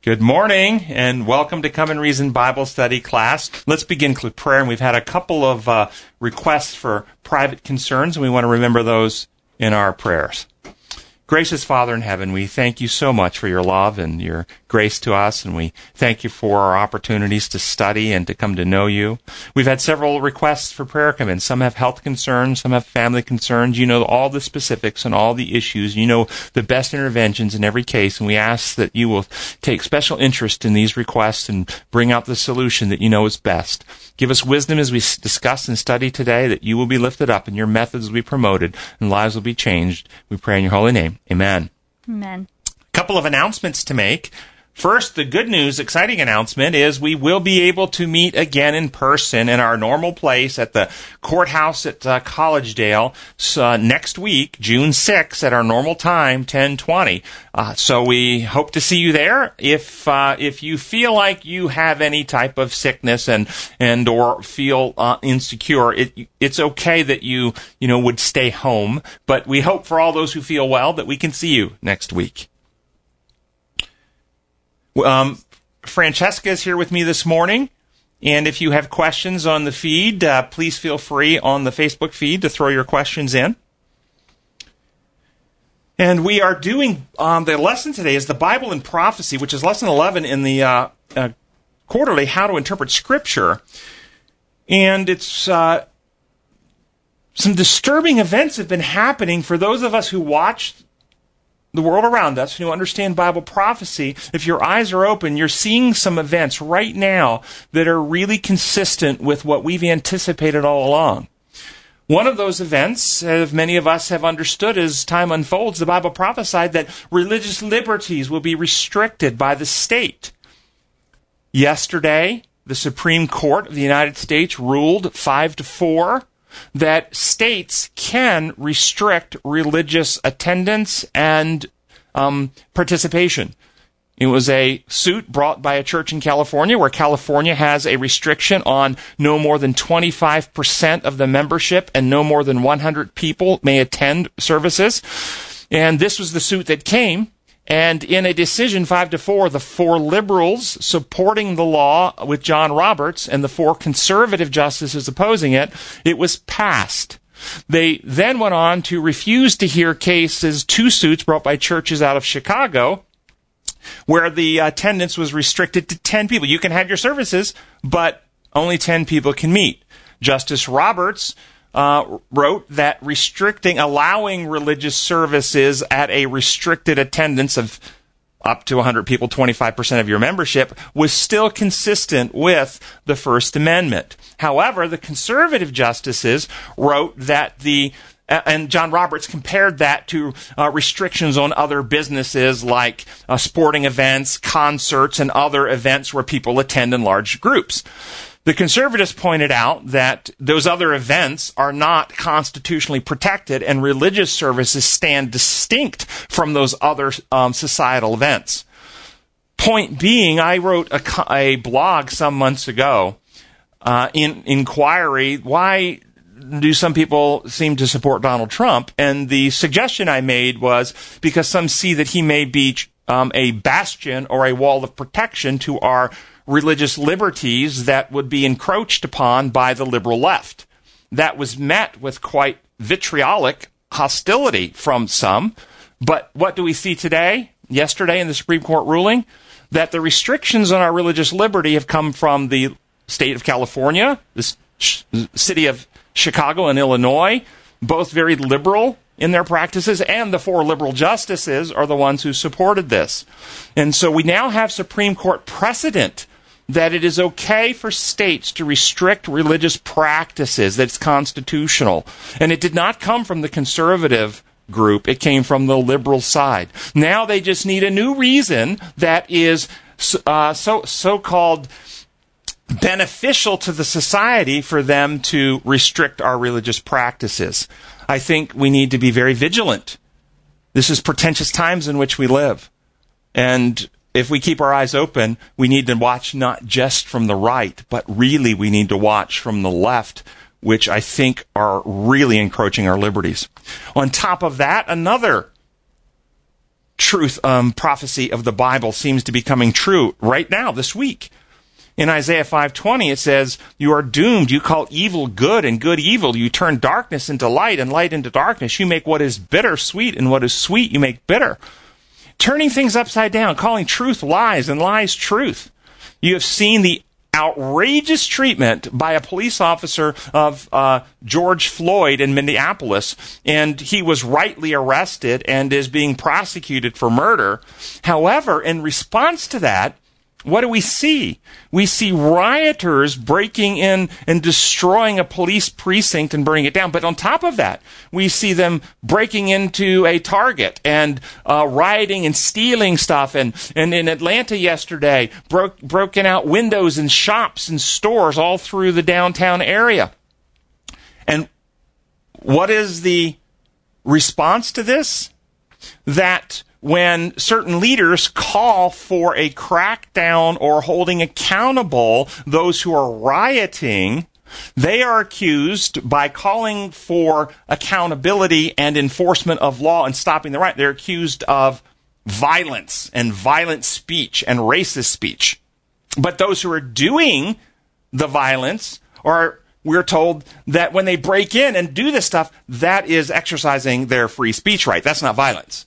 Good morning, and welcome to Come and Reason Bible Study Class. Let's begin with prayer, and we've had a couple of requests for private concerns, and we want to remember those in our prayers. Gracious Father in heaven, we thank you so much for your love and your grace to us, and we thank you for our opportunities to study and to come to know you. We've had several requests for prayer come in. Some have health concerns, some have family concerns. You know all the specifics and all the issues. You know the best interventions in every case, and we ask that you will take special interest in these requests and bring out the solution that you know is best. Give us wisdom as we discuss and study today, that you will be lifted up and your methods will be promoted and lives will be changed. We pray in your holy name. Amen. Amen. A couple of announcements to make. First, the good news, exciting announcement, is we will be able to meet again in person in our normal place at the courthouse at Collegedale next week, June 6th, at our normal time, 10:20. So we hope to see you there. If you feel like you have any type of sickness and or feel insecure, it's okay that you would stay home. But we hope for all those who feel well that we can see you next week. Francesca is here with me this morning, and if you have questions on the feed, please feel free on the Facebook feed to throw your questions in. And we are doing, the lesson today is the Bible and Prophecy, which is Lesson 11 in the quarterly How to Interpret Scripture. And it's some disturbing events have been happening for those of us who watch the world around us, who understand Bible prophecy. If your eyes are open, you're seeing some events right now that are really consistent with what we've anticipated all along. One of those events, as many of us have understood as time unfolds, the Bible prophesied that religious liberties will be restricted by the state. Yesterday, the Supreme Court of the United States ruled 5-4. That states can restrict religious attendance and participation. It was a suit brought by a church in California, where California has a restriction on no more than 25% of the membership, and no more than 100 people may attend services. And this was the suit that came. And in a decision 5-4, the 4 liberals supporting the law with John Roberts and the 4 conservative justices opposing it was passed. They then went on to refuse to hear cases, 2 suits brought by churches out of Chicago, where the attendance was restricted to 10 people. You can have your services, but only 10 people can meet. Justice Roberts wrote that allowing religious services at a restricted attendance of up to 100 people, 25% of your membership, was still consistent with the First Amendment. However, the conservative justices wrote that and John Roberts compared that to restrictions on other businesses like sporting events, concerts, and other events where people attend in large groups. The conservatives pointed out that those other events are not constitutionally protected, and religious services stand distinct from those other societal events. Point being, I wrote a blog some months ago in inquiry, why do some people seem to support Donald Trump? And the suggestion I made was because some see that he may be a bastion or a wall of protection to our religious liberties that would be encroached upon by the liberal left. That was met with quite vitriolic hostility from some. But what do we see today? Yesterday in the Supreme Court ruling, that the restrictions on our religious liberty have come from the state of California, the city of Chicago and Illinois, both very liberal in their practices, and the 4 liberal justices are the ones who supported this. And so we now have Supreme Court precedent that it is okay for states to restrict religious practices, that's constitutional. And it did not come from the conservative group. It came from the liberal side. Now they just need a new reason that is so-called beneficial to the society for them to restrict our religious practices. I think we need to be very vigilant. This is pretentious times in which we live. And if we keep our eyes open, we need to watch not just from the right, but really we need to watch from the left, which I think are really encroaching our liberties. On top of that, another truth, prophecy of the Bible seems to be coming true right now, this week. In Isaiah 5:20, it says, "You are doomed. You call evil good and good evil. You turn darkness into light and light into darkness. You make what is bitter sweet and what is sweet you make bitter." Turning things upside down, calling truth lies and lies truth. You have seen the outrageous treatment by a police officer of George Floyd in Minneapolis, and he was rightly arrested and is being prosecuted for murder. However, in response to that, what do we see? We see rioters breaking in and destroying a police precinct and burning it down. But on top of that, we see them breaking into a Target and rioting and stealing stuff. And in Atlanta yesterday, broken out windows in shops and stores all through the downtown area. And what is the response to this? That when certain leaders call for a crackdown or holding accountable those who are rioting, they are accused by calling for accountability and enforcement of law and stopping the riot. They're accused of violence and violent speech and racist speech. But those who are doing the violence are, we're told that when they break in and do this stuff, that is exercising their free speech right. That's not violence.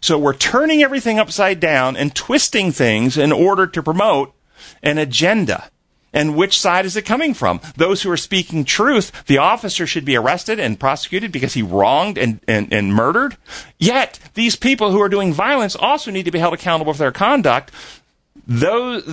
So we're turning everything upside down and twisting things in order to promote an agenda. And which side is it coming from? Those who are speaking truth, the officer should be arrested and prosecuted because he wronged and murdered. Yet, these people who are doing violence also need to be held accountable for their conduct. That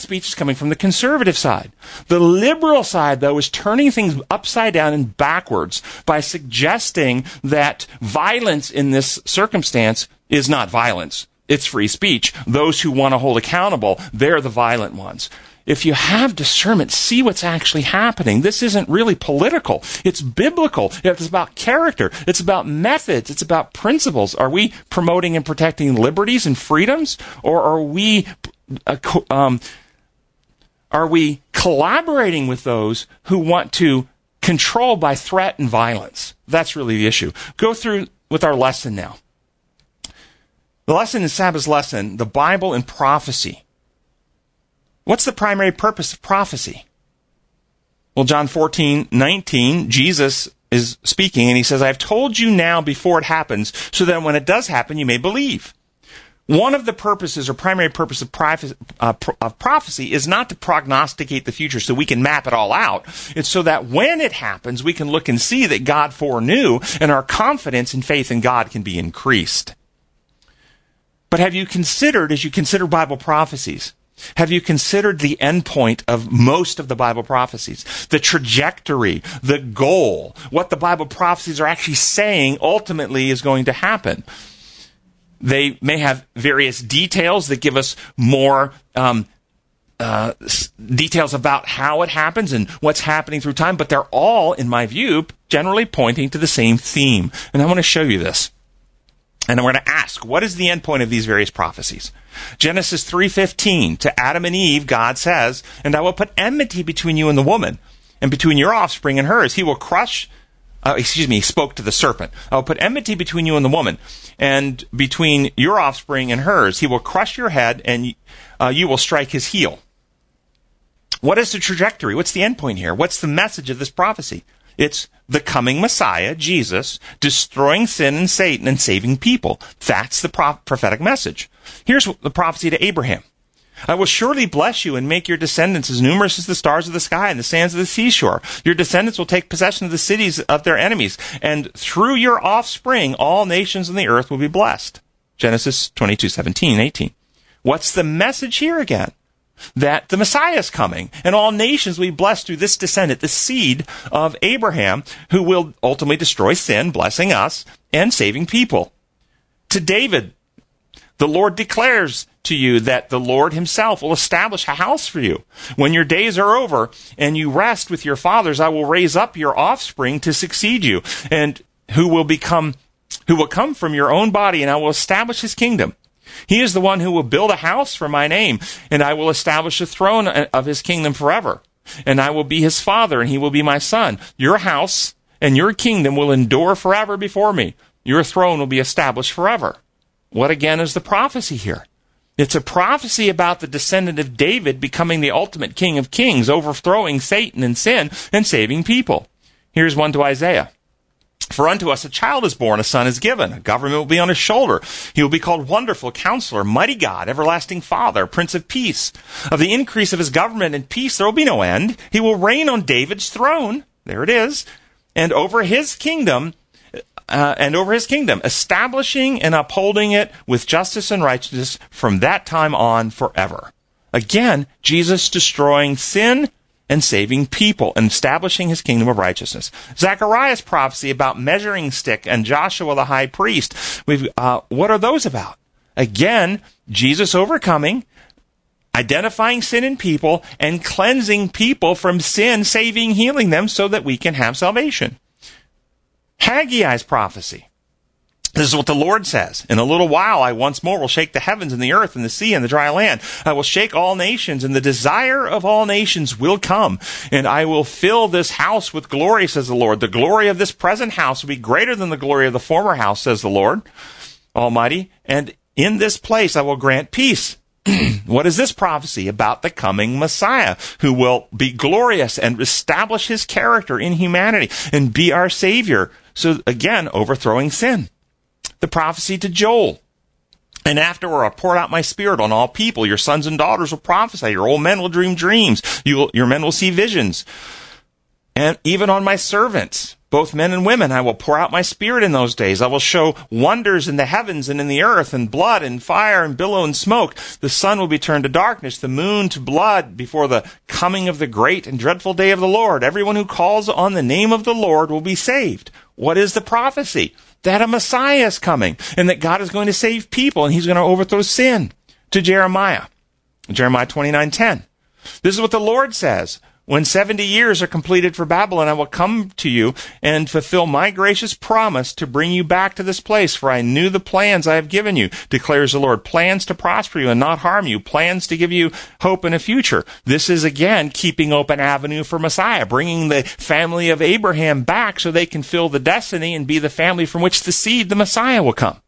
speech is coming from the conservative side. The liberal side, though, is turning things upside down and backwards by suggesting that violence in this circumstance is not violence. It's free speech. Those who want to hold accountable, they're the violent ones. If you have discernment, see what's actually happening. This isn't really political. It's biblical. It's about character. It's about methods. It's about principles. Are we promoting and protecting liberties and freedoms? Or are we collaborating with those who want to control by threat and violence? That's really the issue. Go through with our lesson now. The lesson is Sabbath's lesson, the Bible and prophecy. What's the primary purpose of prophecy? Well, John 14:19, Jesus is speaking, and he says, "I have told you now before it happens, so that when it does happen, you may believe." One of the purposes or primary purpose of prophecy is not to prognosticate the future so we can map it all out. It's so that when it happens, we can look and see that God foreknew, and our confidence and faith in God can be increased. But have you considered, as you consider Bible prophecies, have you considered the end point of most of the Bible prophecies? The trajectory, the goal, what the Bible prophecies are actually saying ultimately is going to happen. They may have various details that give us more details about how it happens and what's happening through time, but they're all, in my view, generally pointing to the same theme. And I want to show you this. And we're going to ask, what is the end point of these various prophecies? Genesis 3:15, to Adam and Eve, God says, "And I will put enmity between you and the woman, and between your offspring and hers. He will crush," he spoke to the serpent. "I will put enmity between you and the woman, and between your offspring and hers. He will crush your head, and you will strike his heel." What is the trajectory? What's the end point here? What's the message of this prophecy? It's the coming Messiah, Jesus, destroying sin and Satan and saving people. That's the prophetic message. Here's the prophecy to Abraham. "I will surely bless you and make your descendants as numerous as the stars of the sky and the sands of the seashore. Your descendants will take possession of the cities of their enemies, and through your offspring all nations on the earth will be blessed." Genesis 22:17-18. What's the message here again? That the Messiah is coming, and all nations will be blessed through this descendant, the seed of Abraham, who will ultimately destroy sin, blessing us, and saving people. To David, "The Lord declares to you that the Lord himself will establish a house for you. When your days are over and you rest with your fathers, I will raise up your offspring to succeed you, and who will come from your own body, and I will establish his kingdom. He is the one who will build a house for my name, and I will establish the throne of his kingdom forever. And I will be his father, and he will be my son. Your house and your kingdom will endure forever before me. Your throne will be established forever. What again is the prophecy here? It's a prophecy about the descendant of David becoming the ultimate king of kings, overthrowing Satan and sin and saving people. Here's one to Isaiah. For unto us a child is born, a son is given. A government will be on his shoulder. He will be called Wonderful, Counselor, Mighty God, Everlasting Father, Prince of Peace. Of the increase of his government and peace there will be no end. He will reign on David's throne. There it is. And over his kingdom, establishing and upholding it with justice and righteousness from that time on forever. Again, Jesus destroying sin and saving people, and establishing his kingdom of righteousness. Zechariah's prophecy about measuring stick and Joshua the high priest. What are those about? Again, Jesus overcoming, identifying sin in people, and cleansing people from sin, saving, healing them so that we can have salvation. Haggai's prophecy. This is what the Lord says. In a little while, I once more will shake the heavens and the earth and the sea and the dry land. I will shake all nations, and the desire of all nations will come. And I will fill this house with glory, says the Lord. The glory of this present house will be greater than the glory of the former house, says the Lord Almighty. And in this place I will grant peace. What is this prophecy about the coming Messiah, who will be glorious and establish his character in humanity and be our Savior? So again, overthrowing sin. The prophecy to Joel. And afterward, I'll pour out my spirit on all people. Your sons and daughters will prophesy. Your old men will dream dreams. Your men will see visions. And even on my servants, both men and women, I will pour out my spirit in those days. I will show wonders in the heavens and in the earth, and blood and fire and billow and smoke. The sun will be turned to darkness, the moon to blood, before the coming of the great and dreadful day of the Lord. Everyone who calls on the name of the Lord will be saved. What is the prophecy? That a Messiah is coming, and that God is going to save people, and he's going to overthrow sin. To Jeremiah, Jeremiah 29:10. This is what the Lord says. When 70 years are completed for Babylon, I will come to you and fulfill my gracious promise to bring you back to this place, for I knew the plans I have given you, declares the Lord, plans to prosper you and not harm you, plans to give you hope and a future. This is, again, keeping open avenue for Messiah, bringing the family of Abraham back so they can fill the destiny and be the family from which the seed, the Messiah, will come.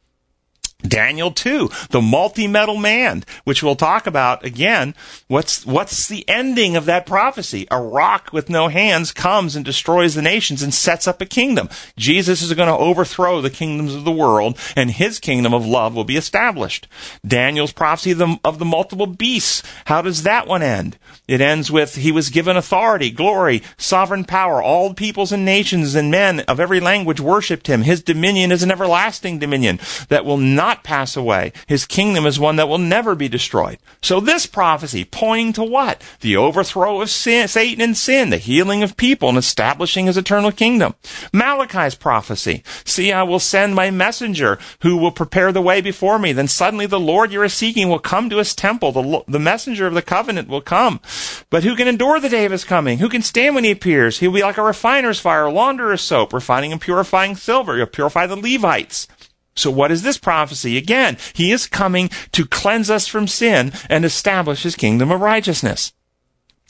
Daniel 2, the multi-metal man, which we'll talk about again. What's the ending of that prophecy? A rock with no hands comes and destroys the nations and sets up a kingdom. Jesus is going to overthrow the kingdoms of the world, and his kingdom of love will be established. Daniel's prophecy of the multiple beasts. How does that one end? It ends with, he was given authority, glory, sovereign power. All peoples and nations and men of every language worshipped him. His dominion is an everlasting dominion that will not pass away. His kingdom is one that will never be destroyed. So this prophecy pointing to what? The overthrow of sin, Satan and sin, the healing of people, and establishing his eternal kingdom. Malachi's prophecy. See, I will send my messenger who will prepare the way before me. Then suddenly the Lord you are seeking will come to his temple. The messenger of the covenant will come. But who can endure the day of his coming? Who can stand when he appears? He will be like a refiner's fire, a launderer's soap, refining and purifying silver. He'll purify the Levites. So what is this prophecy? Again, he is coming to cleanse us from sin and establish his kingdom of righteousness.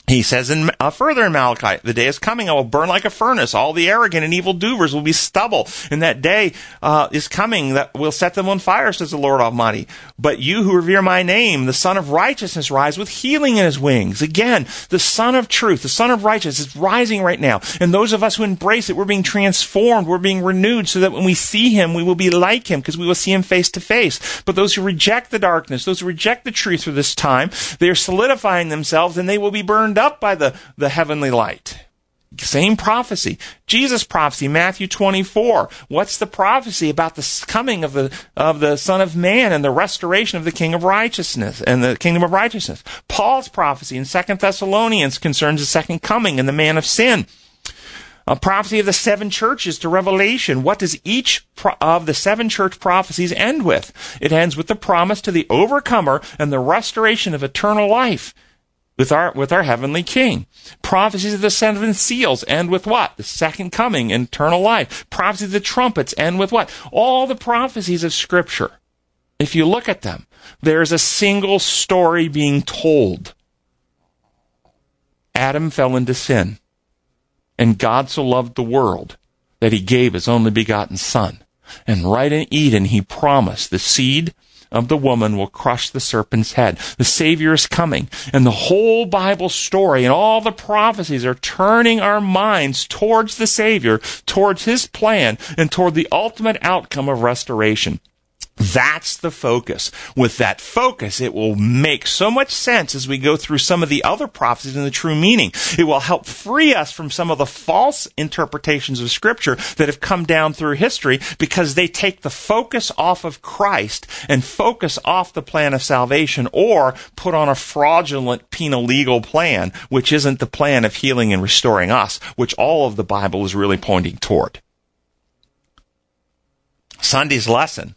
He says further in Malachi, the day is coming, I will burn like a furnace. All the arrogant and evildoers will be stubble. And that day is coming that will set them on fire, says the Lord Almighty. But you who revere my name, the Son of Righteousness, rise with healing in his wings. Again, the Son of Truth, the Son of Righteousness is rising right now. And those of us who embrace it, we're being transformed, we're being renewed, so that when we see him, we will be like him, because we will see him face to face. But those who reject the darkness, those who reject the truth for this time, they are solidifying themselves, and they will be burned up by the heavenly light. Same prophecy. Jesus' prophecy, Matthew 24. What's the prophecy about the coming of the Son of Man and the restoration of the King of Righteousness and the Kingdom of Righteousness? Paul's prophecy in 2 Thessalonians concerns the second coming and the man of sin. A prophecy of the seven churches to Revelation. What does each of the seven church prophecies end with? It ends with the promise to the overcomer and the restoration of eternal life with our heavenly King. Prophecies of the seven seals end with what? The second coming and eternal life. Prophecies of the trumpets end with what? All the prophecies of Scripture, if you look at them, there's a single story being told. Adam fell into sin, and God so loved the world that he gave his only begotten Son, And right in Eden, he promised the seed of the woman will crush the serpent's head. The Savior is coming. And the whole Bible story and all the prophecies are turning our minds towards the Savior, towards his plan, and toward the ultimate outcome of restoration. That's the focus. With that focus, it will make so much sense as we go through some of the other prophecies and the true meaning. It will help free us from some of the false interpretations of Scripture that have come down through history because they take the focus off of Christ and focus off the plan of salvation or put on a fraudulent penal legal plan, which isn't the plan of healing and restoring us, which all of the Bible is really pointing toward. Sunday's lesson.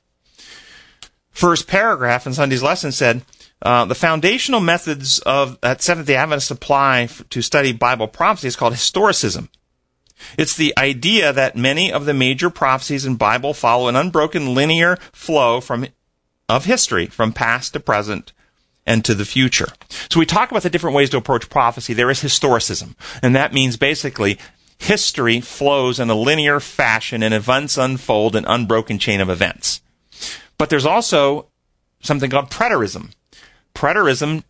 First paragraph in Sunday's lesson said, the foundational methods of that Seventh-day Adventists apply to study Bible prophecy is called historicism. It's the idea that many of the major prophecies in Bible follow an unbroken linear flow of history from past to present and to the future. So we talk about the different ways to approach prophecy. There is historicism, and that means basically history flows in a linear fashion and events unfold in unbroken chain of events. But there's also something called preterism. Preterism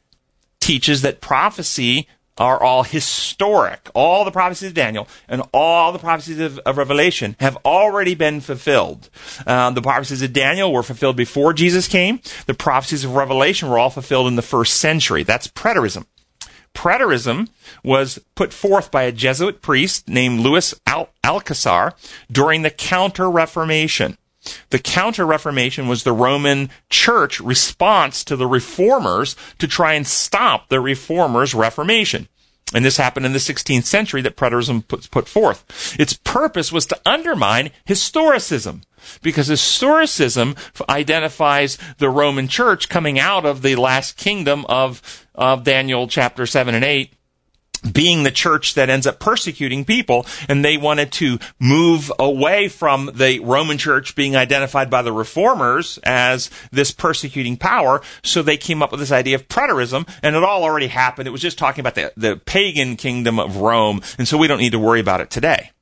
teaches that prophecy are all historic. All the prophecies of Daniel and all the prophecies of Revelation have already been fulfilled. The prophecies of Daniel were fulfilled before Jesus came. The prophecies of Revelation were all fulfilled in the first century. That's preterism. Preterism was put forth by a Jesuit priest named Louis Alcazar during the Counter-Reformation. The Counter-Reformation was the Roman Church response to the Reformers to try and stop the Reformers' Reformation. And this happened in the 16th century that preterism was put forth. Its purpose was to undermine historicism, because historicism identifies the Roman Church coming out of the last kingdom of Daniel chapter 7 and 8. Being the church that ends up persecuting people, and they wanted to move away from the Roman Church being identified by the Reformers as this persecuting power, so they came up with this idea of preterism, and it all already happened. It was just talking about the pagan kingdom of Rome, and so we don't need to worry about it today.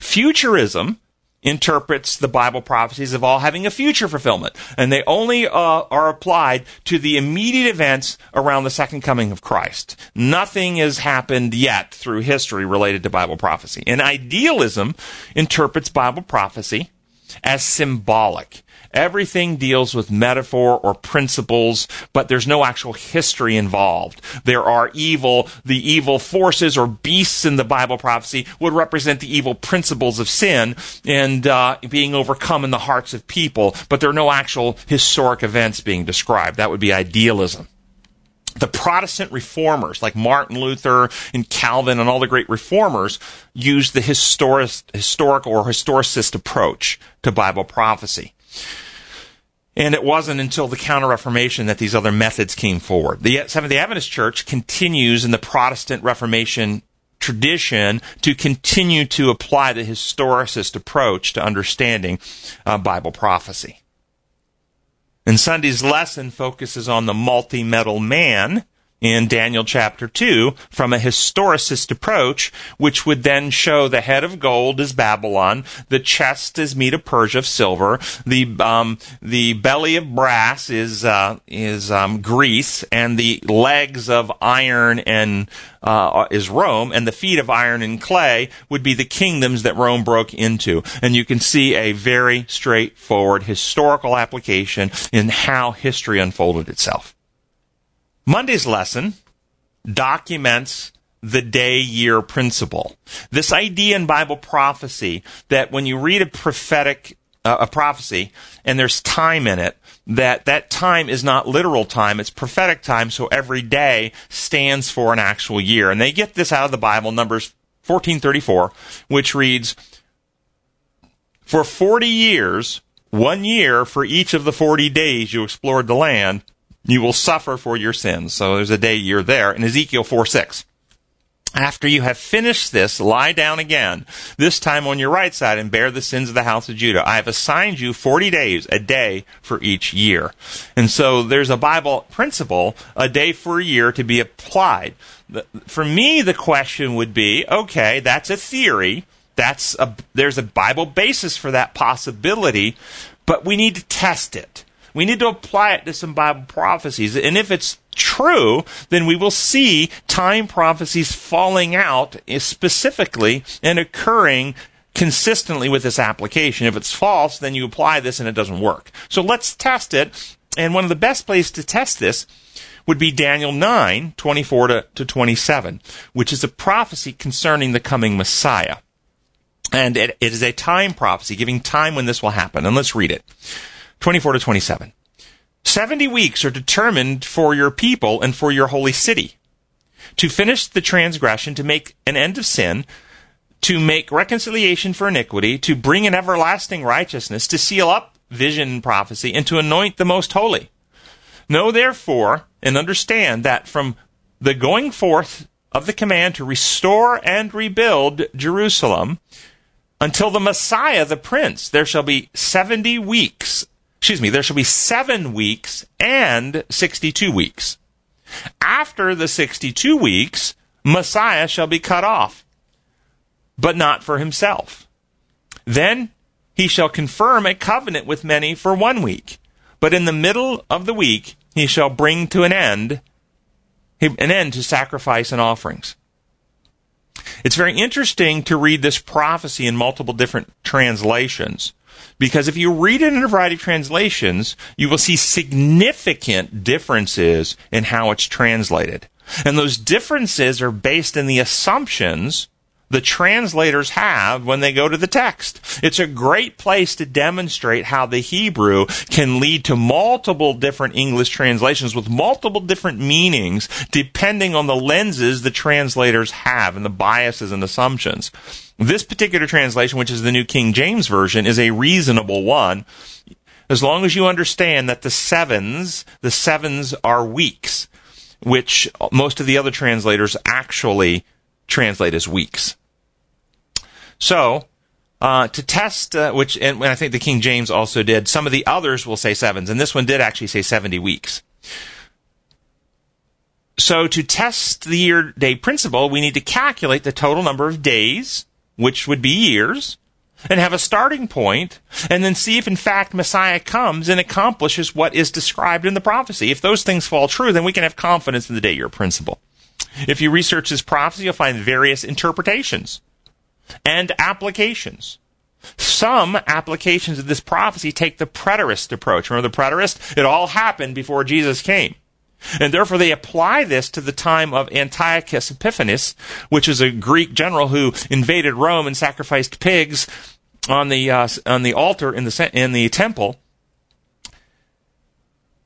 Futurism interprets the Bible prophecies of all having a future fulfillment, and they only are applied to the immediate events around the second coming of Christ. Nothing has happened yet through history related to Bible prophecy. And idealism interprets Bible prophecy as symbolic. Everything deals with metaphor or principles, but there's no actual history involved. There are the evil forces or beasts in the Bible prophecy would represent the evil principles of sin and being overcome in the hearts of people, but there are no actual historic events being described. That would be idealism. The Protestant reformers, like Martin Luther and Calvin and all the great reformers, used the historical or historicist approach to Bible prophecy. And it wasn't until the Counter-Reformation that these other methods came forward. The Seventh-day Adventist Church continues in the Protestant Reformation tradition to continue to apply the historicist approach to understanding Bible prophecy. And Sunday's lesson focuses on the multi-metal man in Daniel chapter 2 from a historicist approach, which would then show the head of gold is Babylon, the chest is Medo Persia of silver, the belly of brass is Greece, and the legs of iron and is Rome, and the feet of iron and clay would be the kingdoms that Rome broke into. And you can see a very straightforward historical application in how history unfolded itself. Monday's lesson documents the day-year principle. This idea in Bible prophecy that when you read a prophecy and there's time in it, that time is not literal time, it's prophetic time, so every day stands for an actual year. And they get this out of the Bible, Numbers 14:34, which reads, "For 40 years, 1 year for each of the 40 days you explored the land, you will suffer for your sins." So there's a day, year there. In Ezekiel 4:6. "After you have finished this, lie down again, this time on your right side, and bear the sins of the house of Judah. I have assigned you 40 days, a day for each year." And so there's a Bible principle, a day for a year, to be applied. For me, the question would be, okay, that's a theory. There's a Bible basis for that possibility, but we need to test it. We need to apply it to some Bible prophecies. And if it's true, then we will see time prophecies falling out specifically and occurring consistently with this application. If it's false, then you apply this and it doesn't work. So let's test it. And one of the best places to test this would be Daniel 9, 24 to 27, which is a prophecy concerning the coming Messiah. And it is a time prophecy, giving time when this will happen. And let's read it. 24 to 27. 70 weeks are determined for your people and for your holy city, to finish the transgression, to make an end of sin, to make reconciliation for iniquity, to bring an everlasting righteousness, to seal up vision and prophecy, and to anoint the most holy. Know therefore and understand that from the going forth of the command to restore and rebuild Jerusalem until the Messiah, the Prince, there shall be 70 weeks. There shall be 7 weeks and 62 weeks. After the 62 weeks, Messiah shall be cut off, but not for himself. Then he shall confirm a covenant with many for 1 week, but in the middle of the week he shall bring to an end to sacrifice and offerings. It's very interesting to read this prophecy in multiple different translations, because if you read it in a variety of translations, you will see significant differences in how it's translated. And those differences are based in the assumptions the translators have when they go to the text. It's a great place to demonstrate how the Hebrew can lead to multiple different English translations with multiple different meanings depending on the lenses the translators have and the biases and assumptions. This particular translation, which is the New King James Version, is a reasonable one, as long as you understand that the sevens are weeks, which most of the other translators actually translate as weeks. So, to test, and I think the King James also did, some of the others will say sevens, and this one did actually say 70 weeks. So to test the year-day principle, we need to calculate the total number of days, which would be years, and have a starting point, and then see if, in fact, Messiah comes and accomplishes what is described in the prophecy. If those things fall true, then we can have confidence in the day-year principle. If you research this prophecy, you'll find various interpretations and applications. Some applications of this prophecy take the preterist approach. Remember the preterist? It all happened before Jesus came. And therefore they apply this to the time of Antiochus Epiphanes, which is a Greek general who invaded Rome and sacrificed pigs on the altar in the temple.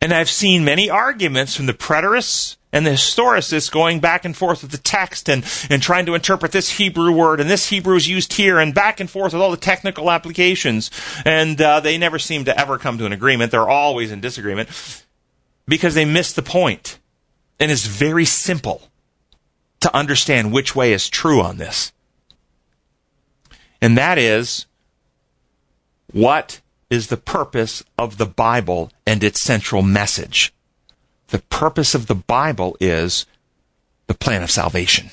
And I've seen many arguments from the preterists and the historicists going back and forth with the text and trying to interpret this Hebrew word, and this Hebrew is used here, and back and forth with all the technical applications. And they never seem to ever come to an agreement. They're always in disagreement because they miss the point. And it's very simple to understand which way is true on this. And that is, what is the purpose of the Bible and its central message? The purpose of the Bible is the plan of salvation.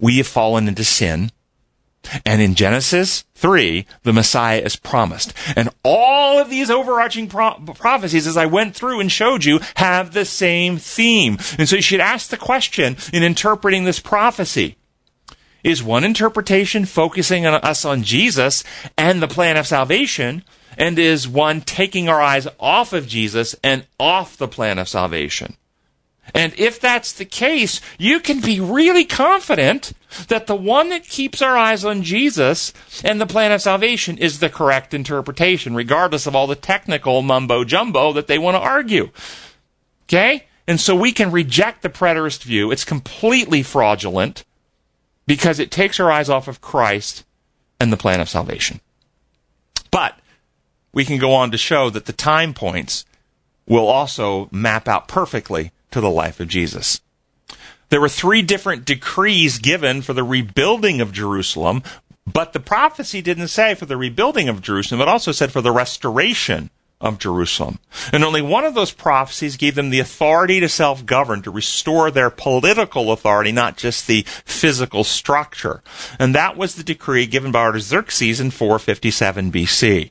We have fallen into sin, and in Genesis 3, the Messiah is promised. And all of these overarching prophecies, as I went through and showed you, have the same theme. And so you should ask the question in interpreting this prophecy, is one interpretation focusing on us on Jesus and the plan of salvation, and is one taking our eyes off of Jesus and off the plan of salvation? And if that's the case, you can be really confident that the one that keeps our eyes on Jesus and the plan of salvation is the correct interpretation, regardless of all the technical mumbo-jumbo that they want to argue. Okay? And so we can reject the preterist view. It's completely fraudulent because it takes our eyes off of Christ and the plan of salvation. But we can go on to show that the time points will also map out perfectly to the life of Jesus. There were 3 different decrees given for the rebuilding of Jerusalem, but the prophecy didn't say for the rebuilding of Jerusalem. It also said for the restoration of Jerusalem. And only one of those prophecies gave them the authority to self-govern, to restore their political authority, not just the physical structure. And that was the decree given by Artaxerxes in 457 BC.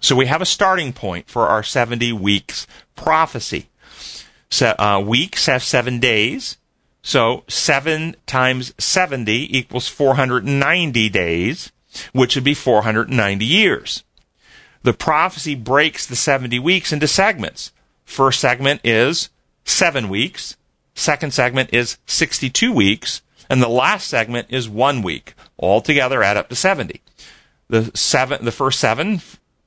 So we have a starting point for our 70 weeks prophecy. So, weeks have 7 days. So 7 times 70 equals 490 days, which would be 490 years. The prophecy breaks the 70 weeks into segments. First segment is 7 weeks. Second segment is 62 weeks. And the last segment is 1 week. All together add up to 70. The first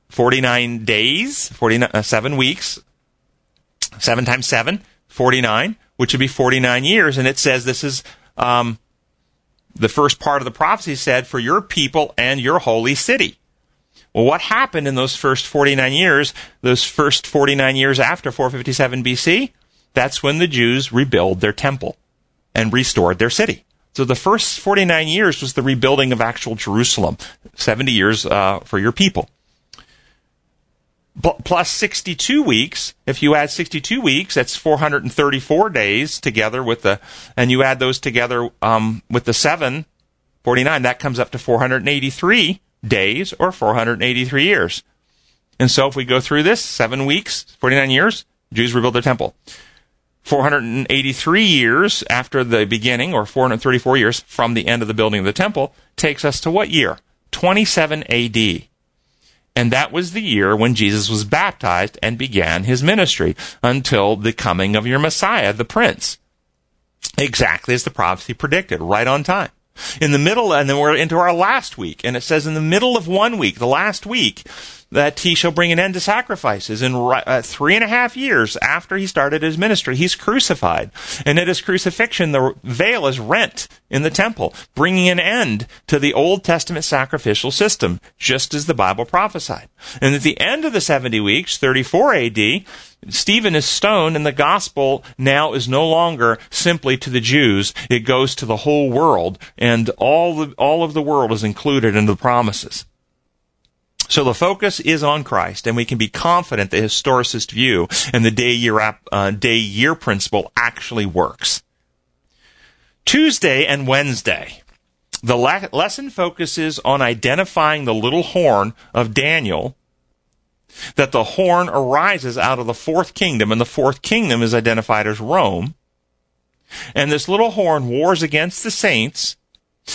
49 days, 7 weeks, 7 times 7, 49, which would be 49 years. And it says this is the first part of the prophecy said, for your people and your holy city. Well, what happened in those first 49 years, those first 49 years after 457 BC? That's when the Jews rebuilt their temple and restored their city. So the first 49 years was the rebuilding of actual Jerusalem, 70 years for your people. Plus 62 weeks, if you add 62 weeks, that's 434 days together with the, and you add those together with the 7, 49, that comes up to 483 days or 483 years. And so if we go through this, 7 weeks, 49 years, Jews rebuild their temple. 483 years after the beginning, or 434 years from the end of the building of the temple, takes us to what year? 27 AD. And that was the year when Jesus was baptized and began his ministry until the coming of your Messiah, the Prince. Exactly as the prophecy predicted, right on time. In the middle, and then we're into our last week, and it says in the middle of 1 week, the last week, that he shall bring an end to sacrifices. And 3.5 years after he started his ministry, he's crucified. And at his crucifixion, the veil is rent in the temple, bringing an end to the Old Testament sacrificial system, just as the Bible prophesied. And at the end of the 70 weeks, 34 AD, Stephen is stoned, and the gospel now is no longer simply to the Jews. It goes to the whole world, and all of the world is included in the promises. So the focus is on Christ, and we can be confident the historicist view and the day-year principle actually works. Tuesday and Wednesday. The lesson focuses on identifying the little horn of Daniel, that the horn arises out of the fourth kingdom, and the fourth kingdom is identified as Rome. And this little horn wars against the saints,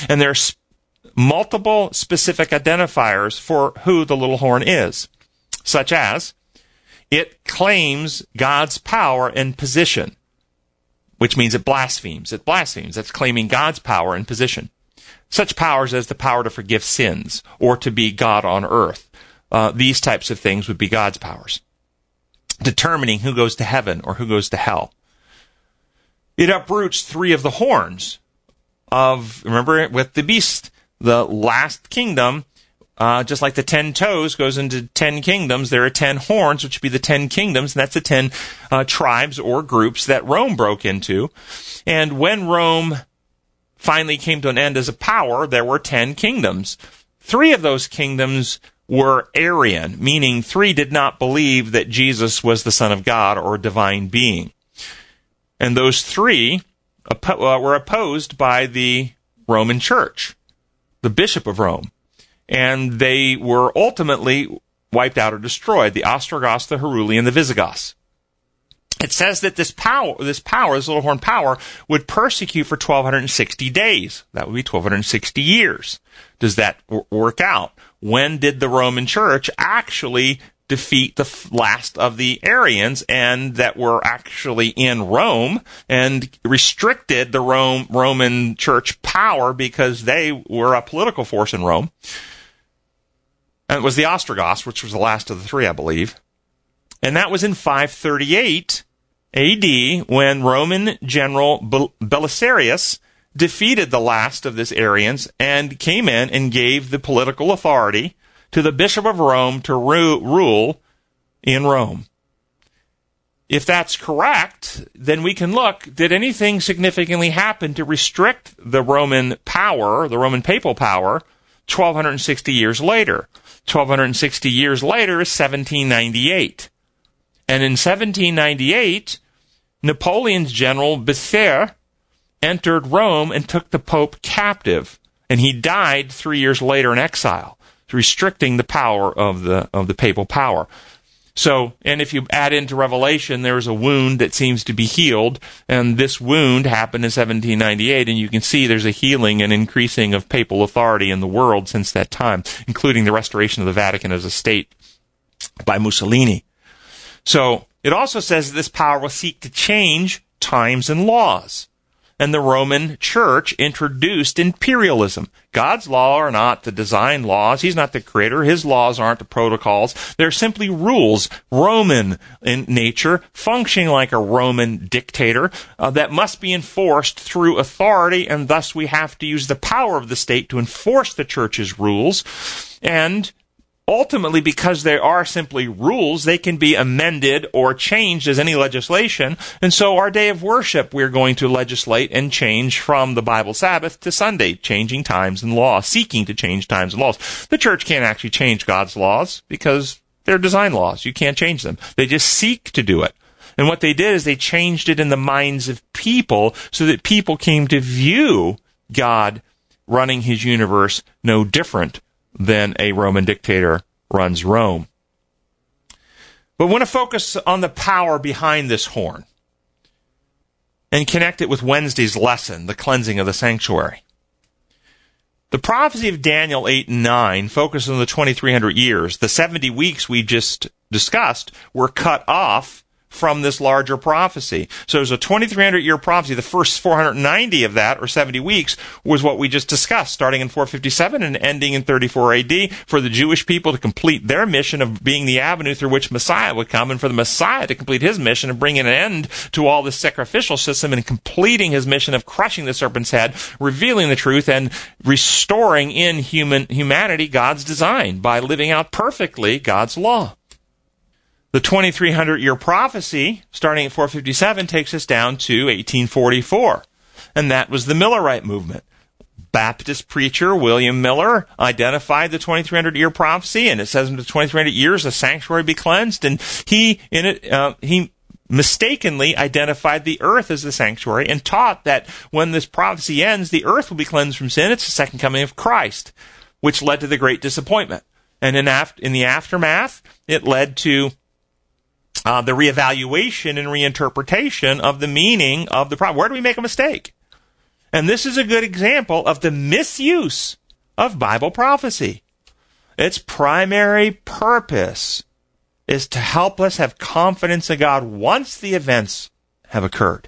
and their multiple specific identifiers for who the little horn is, such as it claims God's power and position, which means it blasphemes. It blasphemes. That's claiming God's power and position. Such powers as the power to forgive sins or to be God on earth. These types of things would be God's powers. Determining who goes to heaven or who goes to hell. It uproots 3 of the horns of, remember, with the beast. The last kingdom, just like the 10 toes goes into 10 kingdoms, there are 10 horns, which would be the 10 kingdoms, and that's the 10 tribes or groups that Rome broke into. And when Rome finally came to an end as a power, there were 10 kingdoms. 3 of those kingdoms were Arian, meaning 3 did not believe that Jesus was the Son of God or a divine being. And those 3 were opposed by the Roman Church, the Bishop of Rome, and they were ultimately wiped out or destroyed, the Ostrogoths, the Heruli, and the Visigoths. It says that this little horn power, would persecute for 1,260 days. That would be 1,260 years. Does that work out? When did the Roman Church actually defeat the last of the Arians and that were actually in Rome and restricted the Roman Church power because they were a political force in Rome? And it was the Ostrogoths, which was the last of the 3, I believe. And that was in 538 AD when Roman general Belisarius defeated the last of this Arians and came in and gave the political authority to the Bishop of Rome to rule in Rome. If that's correct, then we can look, did anything significantly happen to restrict the Roman power, the Roman papal power, 1,260 years later. 1,260 years later is 1798. And in 1798, Napoleon's general Bessieres entered Rome and took the Pope captive. And he died 3 years later in exile, restricting the power of the papal power. So, and if you add into Revelation, there's a wound that seems to be healed, and this wound happened in 1798, and you can see there's a healing and increasing of papal authority in the world since that time, including the restoration of the Vatican as a state by Mussolini. So, it also says that this power will seek to change times and laws. And the Roman Church introduced imperialism. God's law are not the design laws. He's not the creator. His laws aren't the protocols. They're simply rules, Roman in nature, functioning like a Roman dictator, that must be enforced through authority, and thus we have to use the power of the state to enforce the church's rules. And ultimately, because they are simply rules, they can be amended or changed as any legislation. And so our day of worship, we're going to legislate and change from the Bible Sabbath to Sunday, changing times and laws, seeking to change times and laws. The church can't actually change God's laws because they're design laws. You can't change them. They just seek to do it. And what they did is they changed it in the minds of people so that people came to view God running his universe no different than a Roman dictator runs Rome. But I want to focus on the power behind this horn and connect it with Wednesday's lesson, the cleansing of the sanctuary. The prophecy of Daniel 8 and 9 focuses on the 2,300 years. The 70 weeks we just discussed were cut off from this larger prophecy. So there's a 2,300-year prophecy. The first 490 of that, or 70 weeks, was what we just discussed, starting in 457 and ending in 34 AD, for the Jewish people to complete their mission of being the avenue through which Messiah would come, and for the Messiah to complete his mission of bringing an end to all this sacrificial system and completing his mission of crushing the serpent's head, revealing the truth, and restoring in humanity God's design by living out perfectly God's law. The 2,300-year prophecy, starting at 457, takes us down to 1844, and that was the Millerite movement. Baptist preacher William Miller identified the 2,300-year prophecy, and it says in the 2,300 years the sanctuary be cleansed, and he mistakenly identified the earth as the sanctuary and taught that when this prophecy ends, the earth will be cleansed from sin. It's the second coming of Christ, which led to the great disappointment. And in the aftermath, it led to the reevaluation and reinterpretation of the meaning of the prophecy. Where do we make a mistake? And this is a good example of the misuse of Bible prophecy. Its primary purpose is to help us have confidence in God once the events have occurred.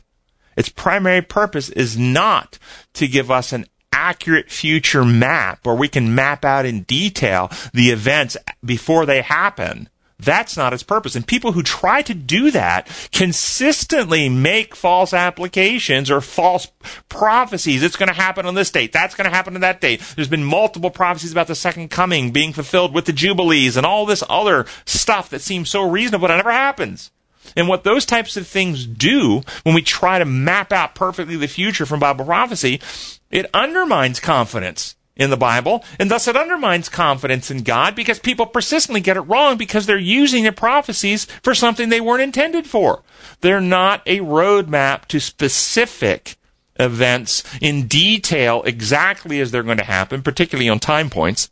Its primary purpose is not to give us an accurate future map where we can map out in detail the events before they happen. That's not its purpose. And people who try to do that consistently make false applications or false prophecies. It's going to happen on this date. That's going to happen on that date. There's been multiple prophecies about the second coming being fulfilled with the Jubilees and all this other stuff that seems so reasonable that never happens. And what those types of things do when we try to map out perfectly the future from Bible prophecy, it undermines confidence in the Bible, and thus it undermines confidence in God because people persistently get it wrong because they're using the prophecies for something they weren't intended for. They're not a roadmap to specific events in detail exactly as they're going to happen, particularly on time points,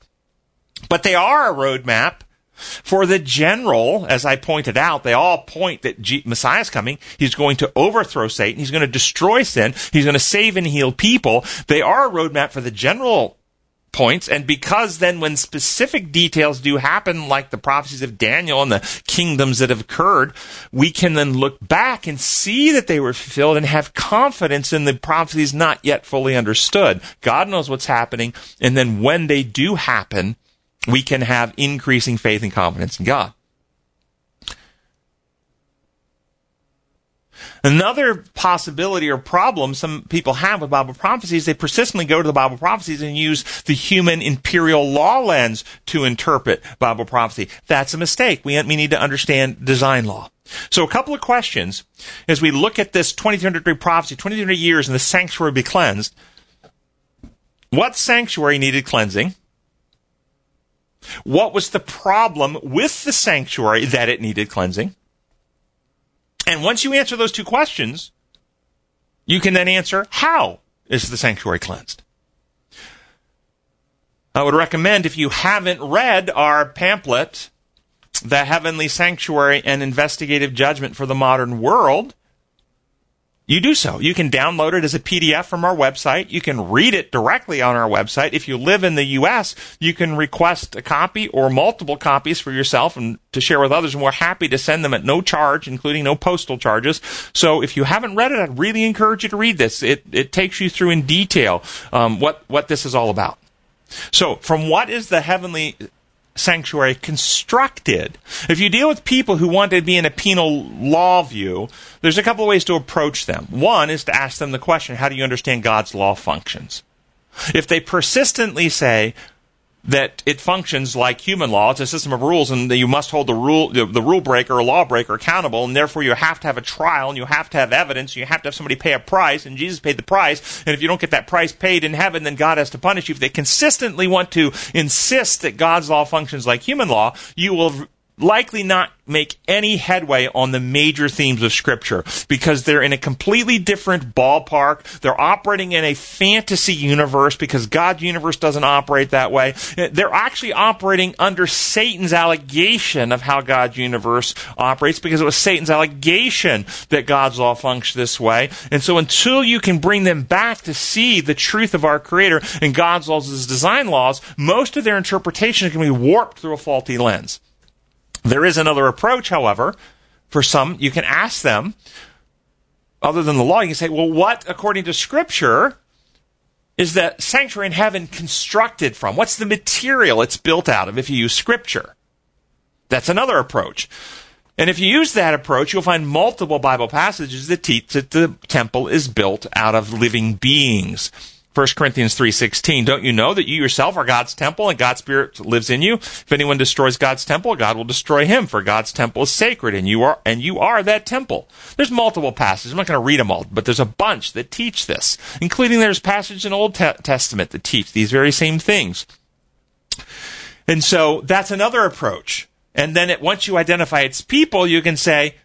but they are a roadmap for the general. As I pointed out, they all point that Messiah is coming. He's going to overthrow Satan. He's going to destroy sin. He's going to save and heal people. They are a roadmap for the general points, and because then when specific details do happen, like the prophecies of Daniel and the kingdoms that have occurred, we can then look back and see that they were fulfilled and have confidence in the prophecies not yet fully understood. God knows what's happening, and then when they do happen, we can have increasing faith and confidence in God. Another possibility or problem some people have with Bible prophecies, they persistently go to the Bible prophecies and use the human imperial law lens to interpret Bible prophecy. That's a mistake. We need to understand design law. So a couple of questions as we look at this 2,300 prophecy, 2,300 years and the sanctuary be cleansed. What sanctuary needed cleansing? What was the problem with the sanctuary that it needed cleansing? And once you answer those two questions, you can then answer, how is the sanctuary cleansed? I would recommend, if you haven't read our pamphlet, The Heavenly Sanctuary and Investigative Judgment for the Modern World, you do so. You can download it as a PDF from our website. You can read it directly on our website. If you live in the U.S., you can request a copy or multiple copies for yourself and to share with others, and we're happy to send them at no charge, including no postal charges. So if you haven't read it, I'd really encourage you to read this. It takes you through in detail what this is all about. So from what is the Heavenly Sanctuary constructed? If you deal with people who want to be in a penal law view, there's a couple of ways to approach them. One is to ask them the question, how do you understand God's law functions? If they persistently say that it functions like human law, it's a system of rules, and that you must hold the rule breaker or law breaker accountable, and therefore you have to have a trial, and you have to have evidence, and you have to have somebody pay a price, and Jesus paid the price, and if you don't get that price paid in heaven, then God has to punish you. If they consistently want to insist that God's law functions like human law, you will likely not make any headway on the major themes of Scripture, because they're in a completely different ballpark. They're operating in a fantasy universe, because God's universe doesn't operate that way. They're actually operating under Satan's allegation of how God's universe operates, because it was Satan's allegation that God's law functions this way. And so until you can bring them back to see the truth of our Creator and God's laws as design laws, most of their interpretation is going to be warped through a faulty lens. There is another approach, however. For some, you can ask them, other than the law, you can say, well, what, according to Scripture, is the sanctuary in heaven constructed from? What's the material it's built out of if you use Scripture? That's another approach. And if you use that approach, you'll find multiple Bible passages that teach that the temple is built out of living beings. 1 Corinthians 3:16, don't you know that you yourself are God's temple and God's Spirit lives in you? If anyone destroys God's temple, God will destroy him, for God's temple is sacred, and you are that temple. There's multiple passages. I'm not going to read them all, but there's a bunch that teach this, including there's passages in Old Testament that teach these very same things. And so that's another approach. And then once you identify its people, you can say,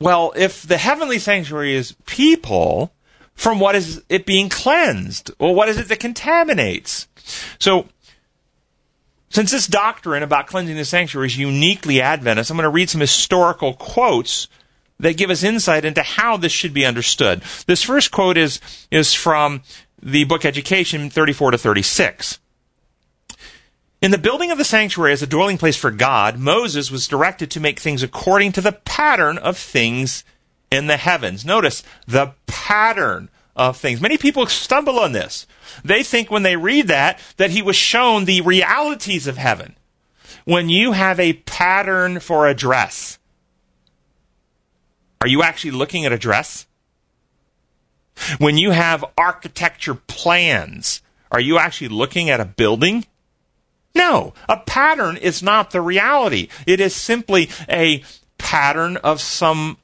well, if the heavenly sanctuary is people, from what is it being cleansed? Well, what is it that contaminates? So, since this doctrine about cleansing the sanctuary is uniquely Adventist, I'm going to read some historical quotes that give us insight into how this should be understood. This first quote is from the book Education 34 to 36. In the building of the sanctuary as a dwelling place for God, Moses was directed to make things according to the pattern of things in the heavens. Notice the pattern of things. Many people stumble on this. They think when they read that he was shown the realities of heaven. When you have a pattern for a dress, are you actually looking at a dress? When you have architecture plans, are you actually looking at a building? No. A pattern is not the reality. It is simply a pattern of some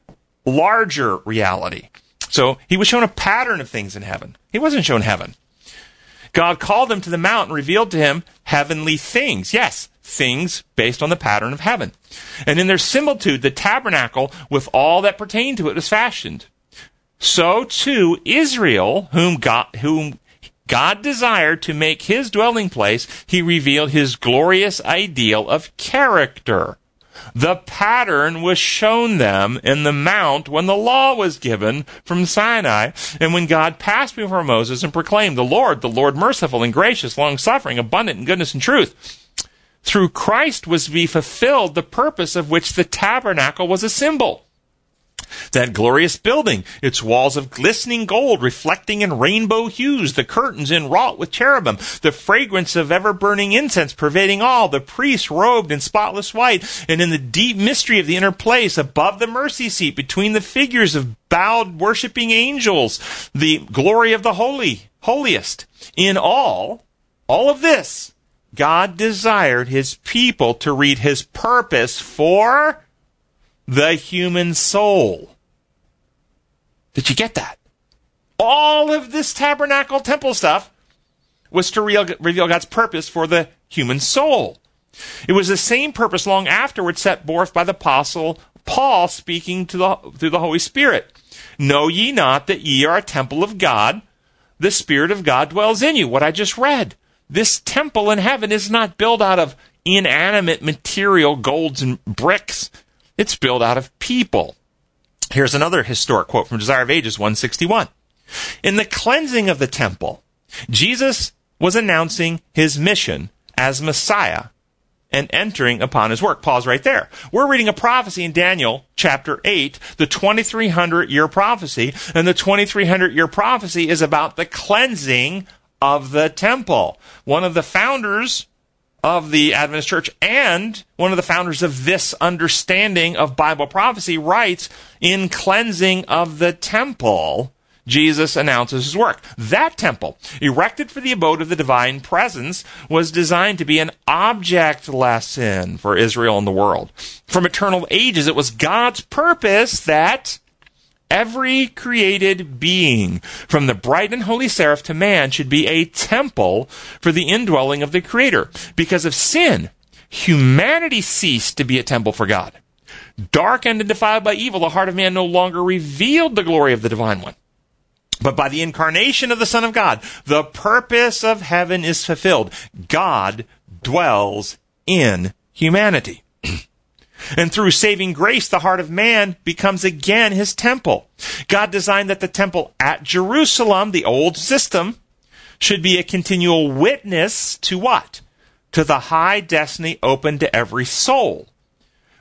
larger reality. So he was shown a pattern of things in heaven. He wasn't shown heaven. God called him to the mount and revealed to him heavenly things. Yes, things based on the pattern of heaven. And in their similitude, the tabernacle with all that pertained to it was fashioned. So too Israel, whom God desired to make his dwelling place, he revealed his glorious ideal of character. The pattern was shown them in the mount when the law was given from Sinai, and when God passed before Moses and proclaimed, the Lord merciful and gracious, long-suffering, abundant in goodness and truth. Through Christ was to be fulfilled the purpose of which the tabernacle was a symbol. That glorious building, its walls of glistening gold, reflecting in rainbow hues, the curtains inwrought with cherubim, the fragrance of ever-burning incense pervading all, the priests robed in spotless white, and in the deep mystery of the inner place, above the mercy seat, between the figures of bowed worshiping angels, the glory of the holiest. In all of this, God desired his people to read his purpose for the human soul. Did you get that? All of this tabernacle temple stuff was to reveal God's purpose for the human soul. It was the same purpose long afterward set forth by the Apostle Paul speaking through the Holy Spirit. Know ye not that ye are a temple of God? The Spirit of God dwells in you. What I just read. This temple in heaven is not built out of inanimate material, golds and bricks. It's built out of people. Here's another historic quote from Desire of Ages 161. In the cleansing of the temple, Jesus was announcing his mission as Messiah and entering upon his work. Pause right there. We're reading a prophecy in Daniel chapter 8, the 2300-year prophecy, and the 2300-year prophecy is about the cleansing of the temple. One of the founders of the Adventist Church and one of the founders of this understanding of Bible prophecy writes, in cleansing of the temple, Jesus announces his work. That temple, erected for the abode of the divine presence, was designed to be an object lesson for Israel and the world. From eternal ages, it was God's purpose that every created being, from the bright and holy seraph to man, should be a temple for the indwelling of the Creator. Because of sin, humanity ceased to be a temple for God. Darkened and defiled by evil, the heart of man no longer revealed the glory of the Divine One. But by the incarnation of the Son of God, the purpose of heaven is fulfilled. God dwells in humanity. And through saving grace, the heart of man becomes again his temple. God designed that the temple at Jerusalem, the old system, should be a continual witness to what? To the high destiny open to every soul.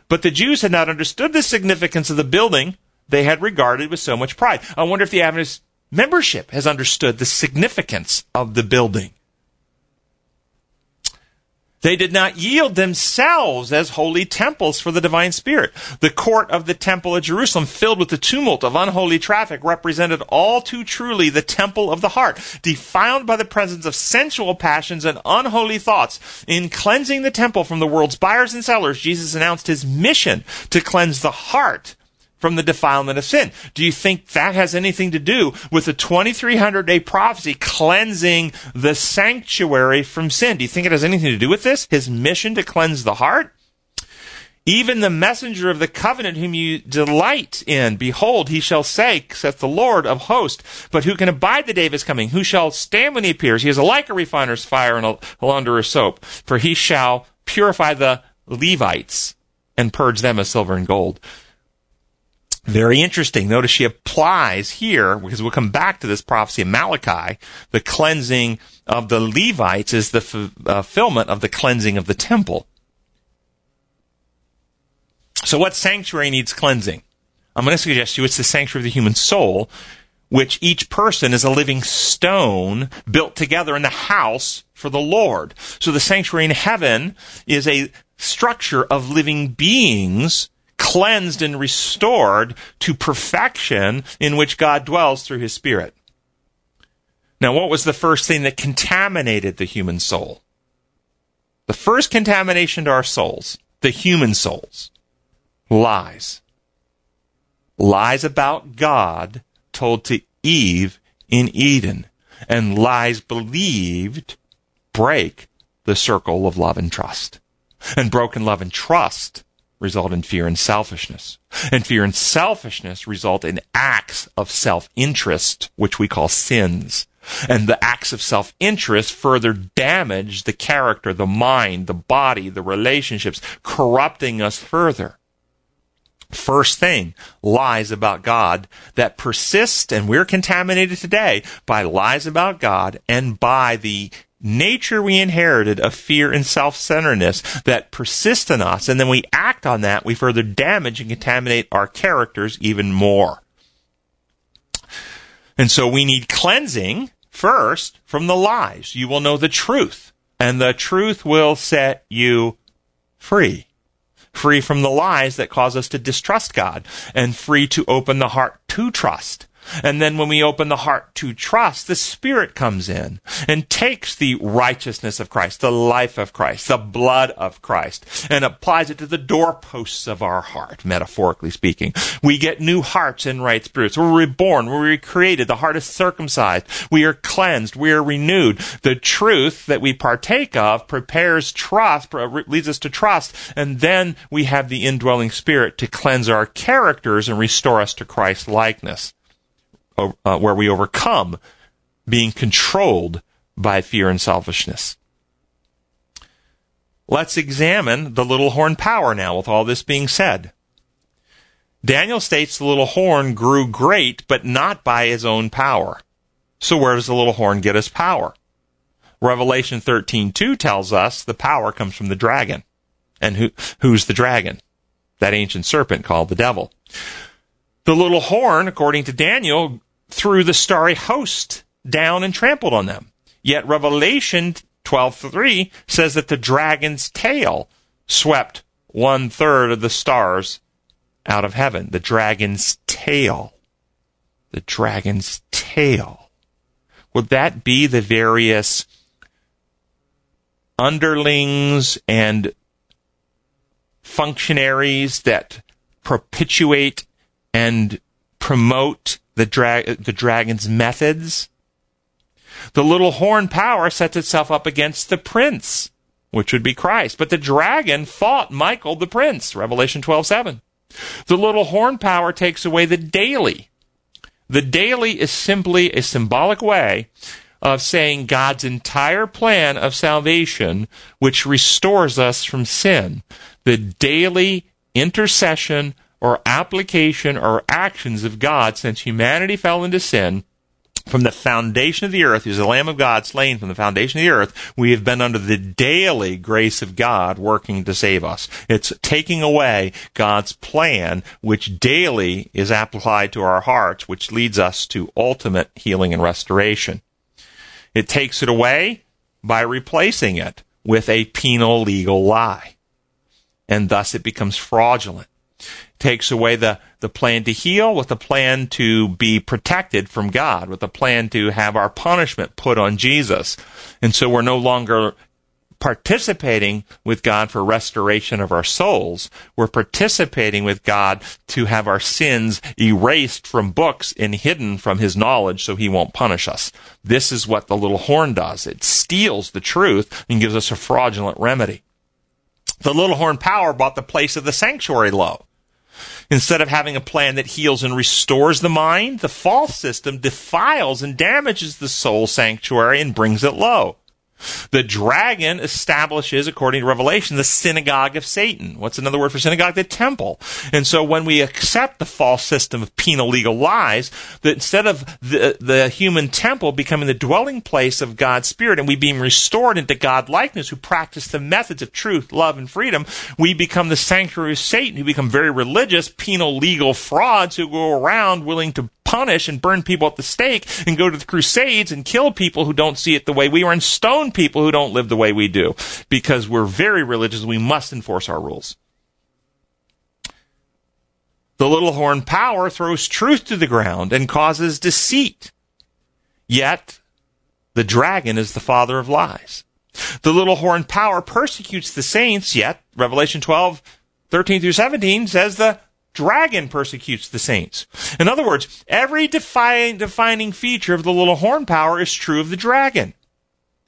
But the Jews had not understood the significance of the building they had regarded with so much pride. I wonder if the Adventist membership has understood the significance of the building. They did not yield themselves as holy temples for the divine spirit. The court of the temple at Jerusalem, filled with the tumult of unholy traffic, represented all too truly the temple of the heart, defiled by the presence of sensual passions and unholy thoughts. In cleansing the temple from the world's buyers and sellers, Jesus announced his mission to cleanse the heart from the defilement of sin. Do you think that has anything to do with the 2300-day prophecy cleansing the sanctuary from sin? Do you think it has anything to do with this? His mission to cleanse the heart? Even the messenger of the covenant whom you delight in, behold, he shall say, saith the Lord of hosts, but who can abide the day of his coming? Who shall stand when he appears? He is like a refiner's fire and a launderer's soap, for he shall purify the Levites and purge them as silver and gold. Very interesting. Notice she applies here, because we'll come back to this prophecy in Malachi. The cleansing of the Levites is the fulfillment of the cleansing of the temple. So what sanctuary needs cleansing? I'm going to suggest to you it's the sanctuary of the human soul, which each person is a living stone built together in the house for the Lord. So the sanctuary in heaven is a structure of living beings cleansed and restored to perfection in which God dwells through his Spirit. Now, what was the first thing that contaminated the human soul? The first contamination to our souls, the human souls, lies. Lies about God told to Eve in Eden, and lies believed break the circle of love and trust. And broken love and trust result in fear and selfishness. And fear and selfishness result in acts of self-interest, which we call sins. And the acts of self-interest further damage the character, the mind, the body, the relationships, corrupting us further. First thing, lies about God that persist, and we're contaminated today by lies about God and by the nature we inherited of fear and self-centeredness that persist in us, and then we act on that, we further damage and contaminate our characters even more. And so we need cleansing first from the lies. You will know the truth, and the truth will set you free. Free from the lies that cause us to distrust God, and free to open the heart to trust. And then when we open the heart to trust, the Spirit comes in and takes the righteousness of Christ, the life of Christ, the blood of Christ, and applies it to the doorposts of our heart, metaphorically speaking. We get new hearts and right spirits. We're reborn. We're recreated. The heart is circumcised. We are cleansed. We are renewed. The truth that we partake of prepares trust, leads us to trust, and then we have the indwelling Spirit to cleanse our characters and restore us to Christ's likeness. Where we overcome being controlled by fear and selfishness. Let's examine the little horn power now with all this being said. Daniel states the little horn grew great, but not by his own power. So where does the little horn get his power? Revelation 13:2 tells us the power comes from the dragon. And who's the dragon? That ancient serpent called the devil. The little horn, according to Daniel, threw the starry host down and trampled on them. Yet Revelation 12:3 says that the dragon's tail swept 1/3 of the stars out of heaven. The dragon's tail. The dragon's tail. Would that be the various underlings and functionaries that propitiate and promote the dragon's methods? The little horn power sets itself up against the prince, which would be Christ. But the dragon fought Michael the prince, Revelation 12:7. The little horn power takes away the daily. The daily is simply a symbolic way of saying God's entire plan of salvation, which restores us from sin. The daily intercession or application or actions of God since humanity fell into sin from the foundation of the earth. He is the Lamb of God slain from the foundation of the earth. We have been under the daily grace of God working to save us. It's taking away God's plan, which daily is applied to our hearts, which leads us to ultimate healing and restoration. It takes it away by replacing it with a penal legal lie, and thus it becomes fraudulent. Takes away the plan to heal with the plan to be protected from God, with the plan to have our punishment put on Jesus. And so we're no longer participating with God for restoration of our souls. We're participating with God to have our sins erased from books and hidden from his knowledge so he won't punish us. This is what the little horn does. It steals the truth and gives us a fraudulent remedy. The little horn power brought the place of the sanctuary low. Instead of having a plan that heals and restores the mind, the false system defiles and damages the soul sanctuary and brings it low. The dragon establishes, according to Revelation, the synagogue of Satan. What's another word for synagogue? The temple. And so when we accept the false system of penal legal lies, that instead of the human temple becoming the dwelling place of God's Spirit and we being restored into God-likeness who practice the methods of truth, love, and freedom, we become the sanctuary of Satan, who become very religious, penal legal frauds who go around willing to punish and burn people at the stake and go to the crusades and kill people who don't see it the way we are and stone people who don't live the way we do, because we're very religious. We must enforce our rules. The little horn power throws truth to the ground and causes deceit. Yet the dragon is the father of lies. The little horn power persecutes the saints. Yet Revelation 12:13-17 says the dragon persecutes the saints. In other words, every defining feature of the little horn power is true of the dragon.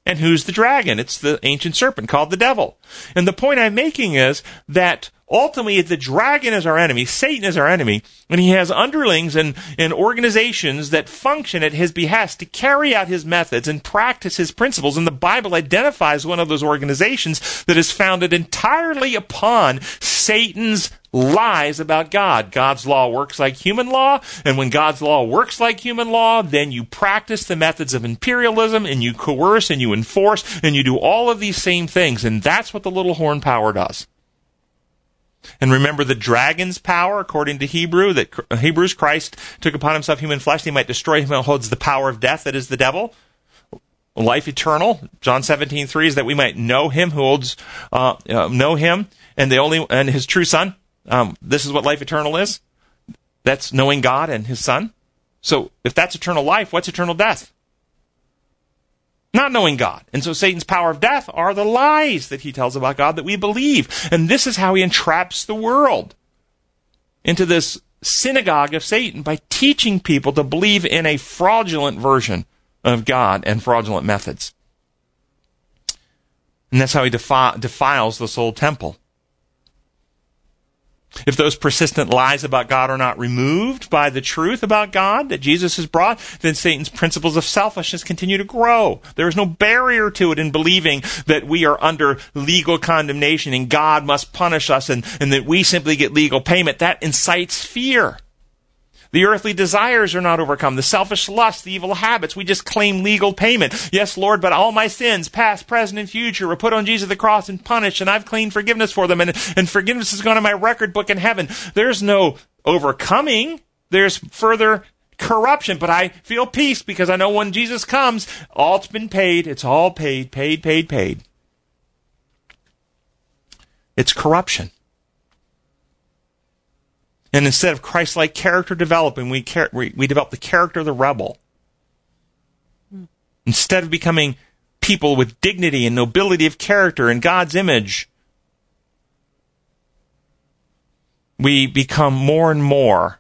And who's the dragon? It's the ancient serpent called the devil. And the point I'm making is that ultimately the dragon is our enemy, Satan is our enemy, and he has underlings and organizations that function at his behest to carry out his methods and practice his principles. And the Bible identifies one of those organizations that is founded entirely upon Satan's lies about God. God's law works like human law, and when God's law works like human law, then you practice the methods of imperialism, and you coerce, and you enforce, and you do all of these same things, and that's what the little horn power does. And remember the dragon's power, according to Hebrews, Christ took upon himself human flesh, he might destroy him who holds the power of death, that is the devil. Life eternal, John 17:3, is that we might know him who holds, and his true son. This is what life eternal is. That's knowing God and his son. So if that's eternal life, what's eternal death? Not knowing God. And so Satan's power of death are the lies that he tells about God that we believe. And this is how he entraps the world into this synagogue of Satan by teaching people to believe in a fraudulent version of God and fraudulent methods. And that's how he defiles the soul temple. If those persistent lies about God are not removed by the truth about God that Jesus has brought, then Satan's principles of selfishness continue to grow. There is no barrier to it in believing that we are under legal condemnation and God must punish us and that we simply get legal payment. That incites fear. The earthly desires are not overcome. The selfish lusts, the evil habits, we just claim legal payment. Yes, Lord, but all my sins, past, present, and future, were put on Jesus the cross and punished, and I've claimed forgiveness for them, and forgiveness has gone to my record book in heaven. There's no overcoming. There's further corruption, but I feel peace because I know when Jesus comes, all's been paid. It's all paid. It's corruption. And instead of Christ-like character developing, we develop the character of the rebel. Instead of becoming people with dignity and nobility of character and God's image, we become more and more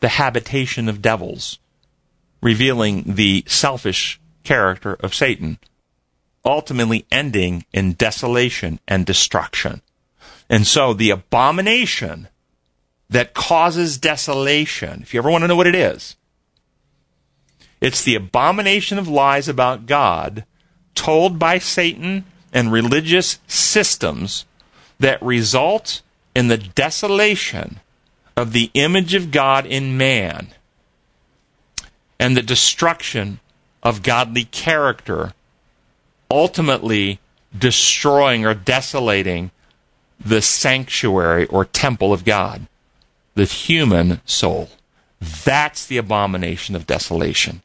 the habitation of devils, revealing the selfish character of Satan, ultimately ending in desolation and destruction. And so the abomination that causes desolation, if you ever want to know what it is, it's the abomination of lies about God told by Satan and religious systems that result in the desolation of the image of God in man and the destruction of godly character, ultimately destroying or desolating the sanctuary or temple of God, the human soul. That's the abomination of desolation.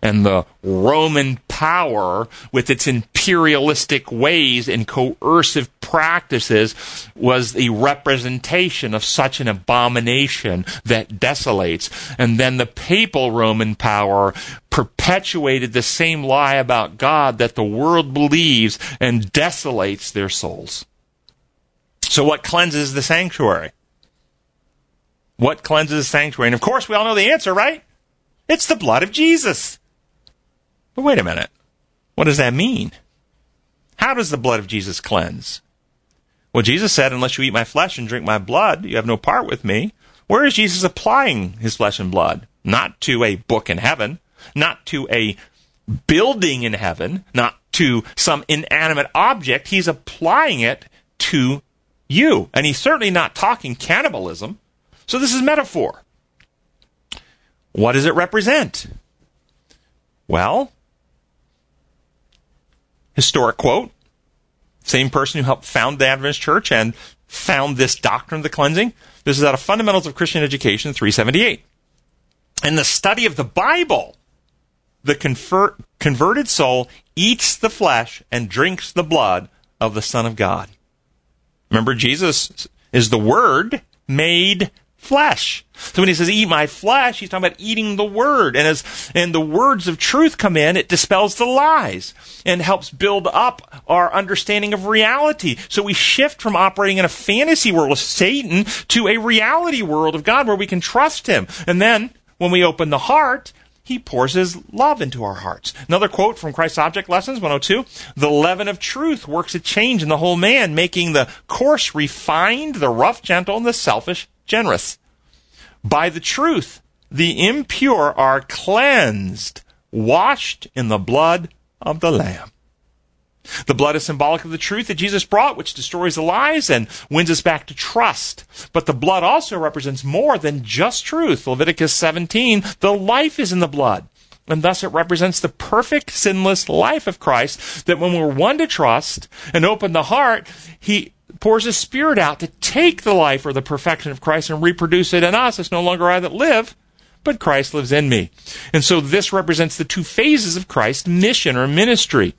And the Roman power, with its imperialistic ways and coercive practices, was the representation of such an abomination that desolates. And then the papal Roman power perpetuated the same lie about God that the world believes and desolates their souls. So what cleanses the sanctuary? What cleanses the sanctuary? And of course, we all know the answer, right? It's the blood of Jesus. But wait a minute. What does that mean? How does the blood of Jesus cleanse? Well, Jesus said, unless you eat my flesh and drink my blood, you have no part with me. Where is Jesus applying his flesh and blood? Not to a book in heaven, not to a building in heaven, not to some inanimate object. He's applying it to you. And he's certainly not talking cannibalism. So this is metaphor. What does it represent? Well, historic quote, same person who helped found the Adventist Church and found this doctrine of the cleansing. This is out of Fundamentals of Christian Education, 378. In the study of the Bible, the converted soul eats the flesh and drinks the blood of the Son of God. Remember, Jesus is the Word made flesh. So when he says, eat my flesh, he's talking about eating the word. And as the words of truth come in, it dispels the lies and helps build up our understanding of reality. So we shift from operating in a fantasy world of Satan to a reality world of God where we can trust him. And then when we open the heart, he pours his love into our hearts. Another quote from Christ's Object Lessons, 102. The leaven of truth works a change in the whole man, making the coarse refined, the rough gentle, and the selfish generous. By the truth, the impure are cleansed, washed in the blood of the Lamb. The blood is symbolic of the truth that Jesus brought, which destroys the lies and wins us back to trust. But the blood also represents more than just truth. Leviticus 17, the life is in the blood. And thus it represents the perfect, sinless life of Christ, that when we're one to trust and open the heart, he pours his spirit out to take the life or the perfection of Christ and reproduce it in us. It's no longer I that live, but Christ lives in me. And so this represents the two phases of Christ's mission or ministry.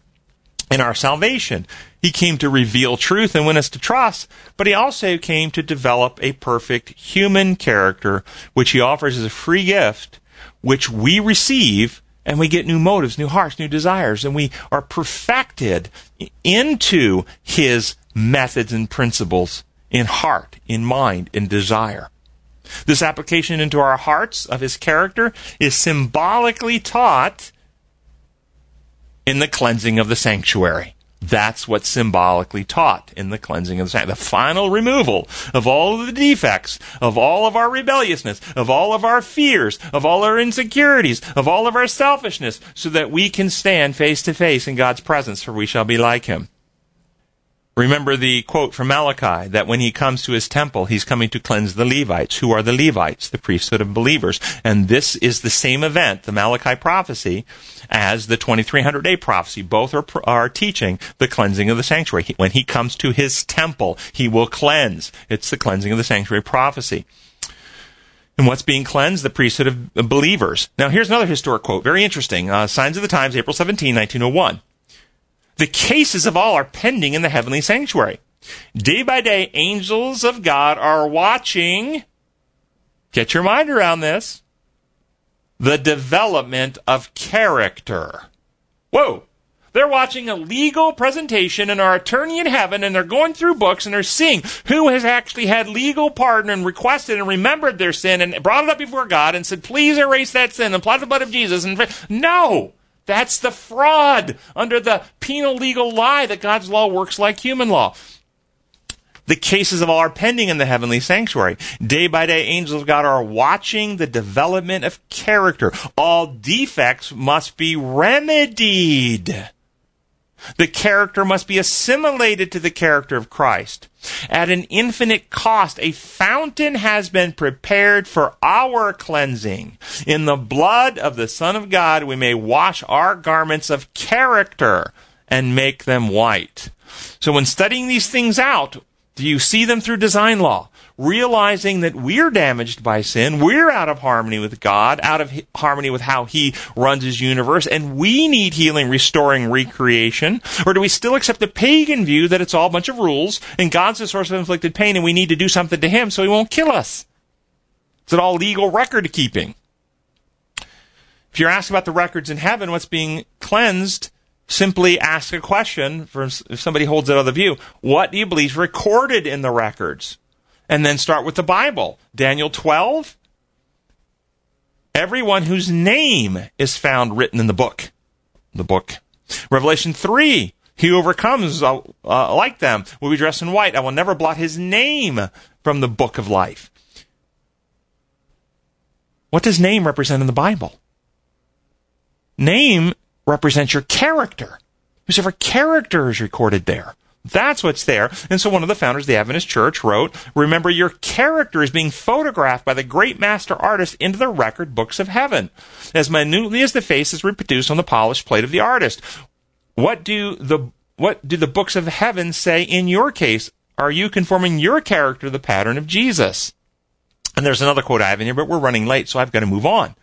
In our salvation, he came to reveal truth and win us to trust, but he also came to develop a perfect human character, which he offers as a free gift which we receive, and we get new motives, new hearts, new desires, and we are perfected into his methods and principles in heart, in mind, in desire. This application into our hearts of his character is symbolically taught in the cleansing of the sanctuary. That's what's symbolically taught in the cleansing of the sanctuary. The final removal of all of the defects, of all of our rebelliousness, of all of our fears, of all our insecurities, of all of our selfishness, so that we can stand face to face in God's presence, for we shall be like him. Remember the quote from Malachi, that when he comes to his temple, he's coming to cleanse the Levites. Who are the Levites? The priesthood of believers. And this is the same event, the Malachi prophecy, as the 2300-day prophecy. Both are teaching the cleansing of the sanctuary. When he comes to his temple, he will cleanse. It's the cleansing of the sanctuary prophecy. And what's being cleansed? The priesthood of believers. Now, here's another historic quote. Very interesting. Signs of the Times, April 17, 1901. The cases of all are pending in the heavenly sanctuary. Day by day, angels of God are watching, get your mind around this, the development of character. Whoa! They're watching a legal presentation and our attorney in heaven, and they're going through books and they're seeing who has actually had legal pardon and requested and remembered their sin and brought it up before God and said, please erase that sin and apply the blood of Jesus. And no! That's the fraud under the penal legal lie that God's law works like human law. The cases of all are pending in the heavenly sanctuary. Day by day, angels of God are watching the development of character. All defects must be remedied. The character must be assimilated to the character of Christ. At an infinite cost, a fountain has been prepared for our cleansing. In the blood of the Son of God, we may wash our garments of character and make them white. So when studying these things out, do you see them through design law? Realizing that we're damaged by sin, we're out of harmony with God, out of harmony with how he runs his universe, and we need healing, restoring, recreation? Or do we still accept the pagan view that it's all a bunch of rules, and God's the source of inflicted pain, and we need to do something to him so he won't kill us? Is it all legal record keeping? If you're asked about the records in heaven, what's being cleansed, simply ask a question, for if somebody holds that other view, what do you believe is recorded in the records? And then start with the Bible. Daniel 12. Everyone whose name is found written in the book. The book. Revelation 3. He who overcomes like them will be dressed in white. I will never blot his name from the book of life. What does name represent in the Bible? Name represents your character. Whosoever character is recorded there. That's what's there. And so one of the founders of the Adventist Church wrote, remember your character is being photographed by the great master artist into the record books of heaven, as minutely as the face is reproduced on the polished plate of the artist. What do the books of heaven say in your case? Are you conforming your character to the pattern of Jesus? And there's another quote I have in here, but we're running late, so I've got to move on.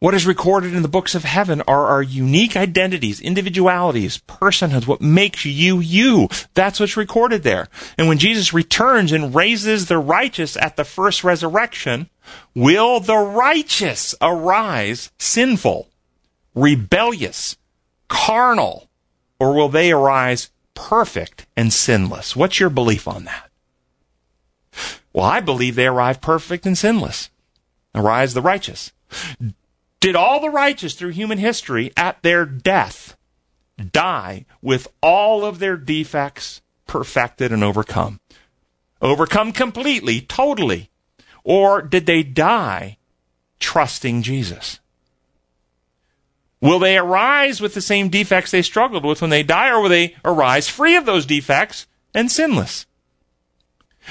What is recorded in the books of heaven are our unique identities, individualities, personhoods, what makes you, you. That's what's recorded there. And when Jesus returns and raises the righteous at the first resurrection, will the righteous arise sinful, rebellious, carnal, or will they arise perfect and sinless? What's your belief on that? Well, I believe they arrive perfect and sinless. Arise the righteous. Did all the righteous through human history at their death die with all of their defects perfected and overcome? Overcome completely, totally? Or did they die trusting Jesus? Will they arise with the same defects they struggled with when they die, or will they arise free of those defects and sinless?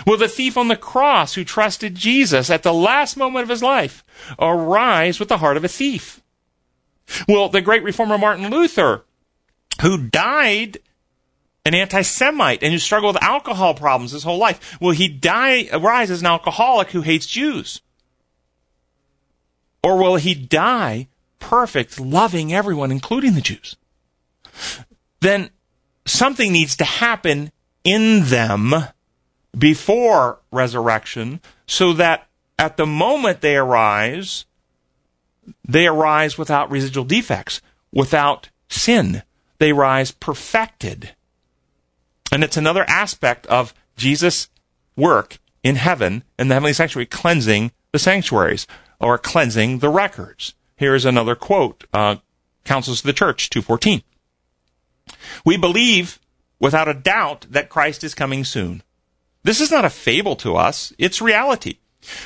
Will the thief on the cross who trusted Jesus at the last moment of his life arise with the heart of a thief? Will the great reformer Martin Luther, who died an anti-Semite and who struggled with alcohol problems his whole life, will he arise as an alcoholic who hates Jews? Or will he die perfect, loving everyone, including the Jews? Then something needs to happen in them before resurrection, so that at the moment they arise, they arise without residual defects, without sin. They rise perfected. And it's another aspect of Jesus' work in heaven, in the heavenly sanctuary, cleansing the sanctuaries, or cleansing the records. Here's another quote, Councils of the Church, 2:14. We believe, without a doubt, that Christ is coming soon. This is not a fable to us, it's reality.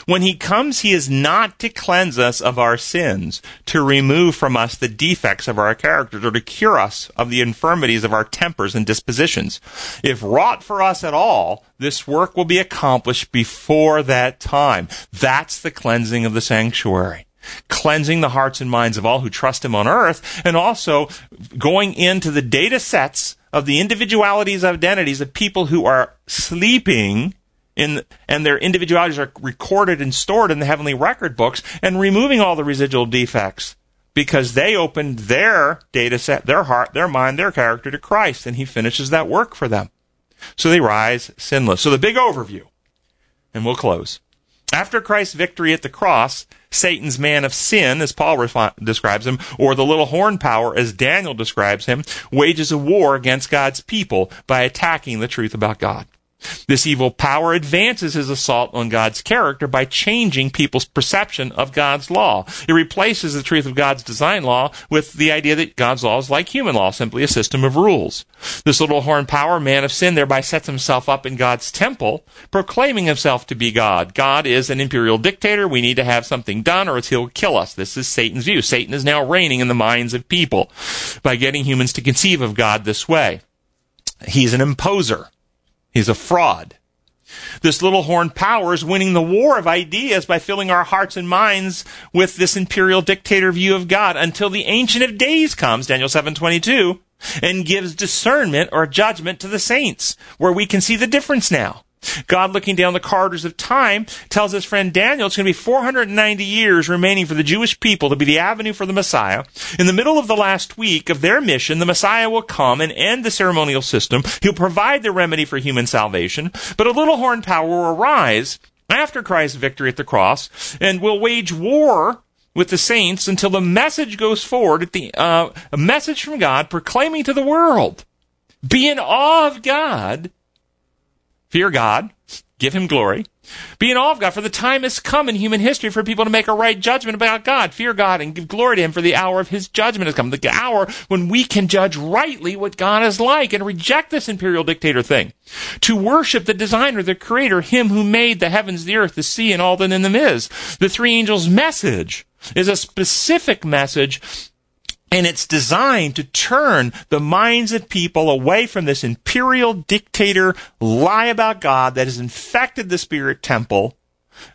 When he comes, he is not to cleanse us of our sins, to remove from us the defects of our characters, or to cure us of the infirmities of our tempers and dispositions. If wrought for us at all, this work will be accomplished before that time. That's the cleansing of the sanctuary. Cleansing the hearts and minds of all who trust him on earth, and also going into the data sets of the individualities and identities of people who are sleeping and their individualities are recorded and stored in the heavenly record books, and removing all the residual defects, because they opened their data set, their heart, their mind, their character to Christ, and he finishes that work for them. So they rise sinless. So the big overview, and we'll close. After Christ's victory at the cross, Satan's man of sin, as Paul describes him, or the little horn power, as Daniel describes him, wages a war against God's people by attacking the truth about God. This evil power advances his assault on God's character by changing people's perception of God's law. It replaces the truth of God's design law with the idea that God's law is like human law, simply a system of rules. This little horn power, man of sin, thereby sets himself up in God's temple, proclaiming himself to be God. God is an imperial dictator. We need to have something done or else he'll kill us. This is Satan's view. Satan is now reigning in the minds of people by getting humans to conceive of God this way. He's an imposer. He's a fraud. This little horn power is winning the war of ideas by filling our hearts and minds with this imperial dictator view of God until the Ancient of Days comes, Daniel 7:22, and gives discernment or judgment to the saints, where we can see the difference now. God, looking down the corridors of time, tells his friend Daniel it's going to be 490 years remaining for the Jewish people to be the avenue for the Messiah. In the middle of the last week of their mission, the Messiah will come and end the ceremonial system. He'll provide the remedy for human salvation. But a little horn power will arise after Christ's victory at the cross and will wage war with the saints until the message goes forward, a message from God proclaiming to the world, be in awe of God. Fear God, give him glory. Be in awe of God, for the time has come in human history for people to make a right judgment about God. Fear God and give glory to him, for the hour of his judgment has come, the hour when we can judge rightly what God is like and reject this imperial dictator thing. To worship the designer, the creator, him who made the heavens, the earth, the sea, and all that in them is. The three angels' message is a specific message, and it's designed to turn the minds of people away from this imperial dictator lie about God that has infected the spirit temple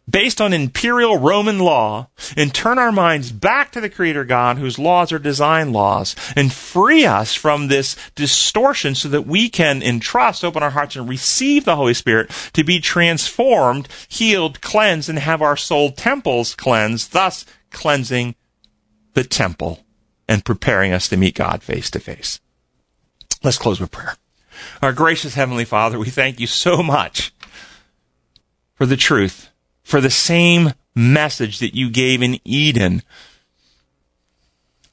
based on imperial Roman law, and turn our minds back to the Creator God whose laws are design laws, and free us from this distortion so that we can entrust, open our hearts, and receive the Holy Spirit to be transformed, healed, cleansed, and have our soul temples cleansed, thus cleansing the temple and preparing us to meet God face to face. Let's close with prayer. Our gracious Heavenly Father, we thank you so much for the truth, for the same message that you gave in Eden,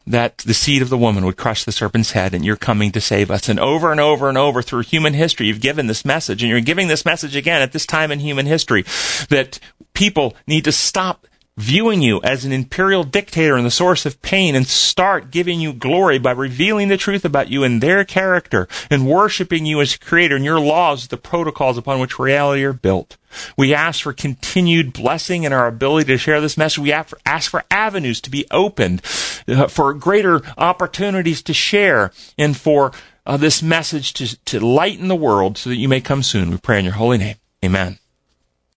that the seed of the woman would crush the serpent's head, and you're coming to save us. And over and over through human history, you've given this message, and you're giving this message again at this time in human history, that people need to stop viewing you as an imperial dictator and the source of pain, and start giving you glory by revealing the truth about you and their character, and worshiping you as creator and your laws, the protocols upon which reality are built. We ask for continued blessing in our ability to share this message. We ask for avenues to be opened, for greater opportunities to share, and for this message to lighten the world so that you may come soon. We pray in your holy name. Amen.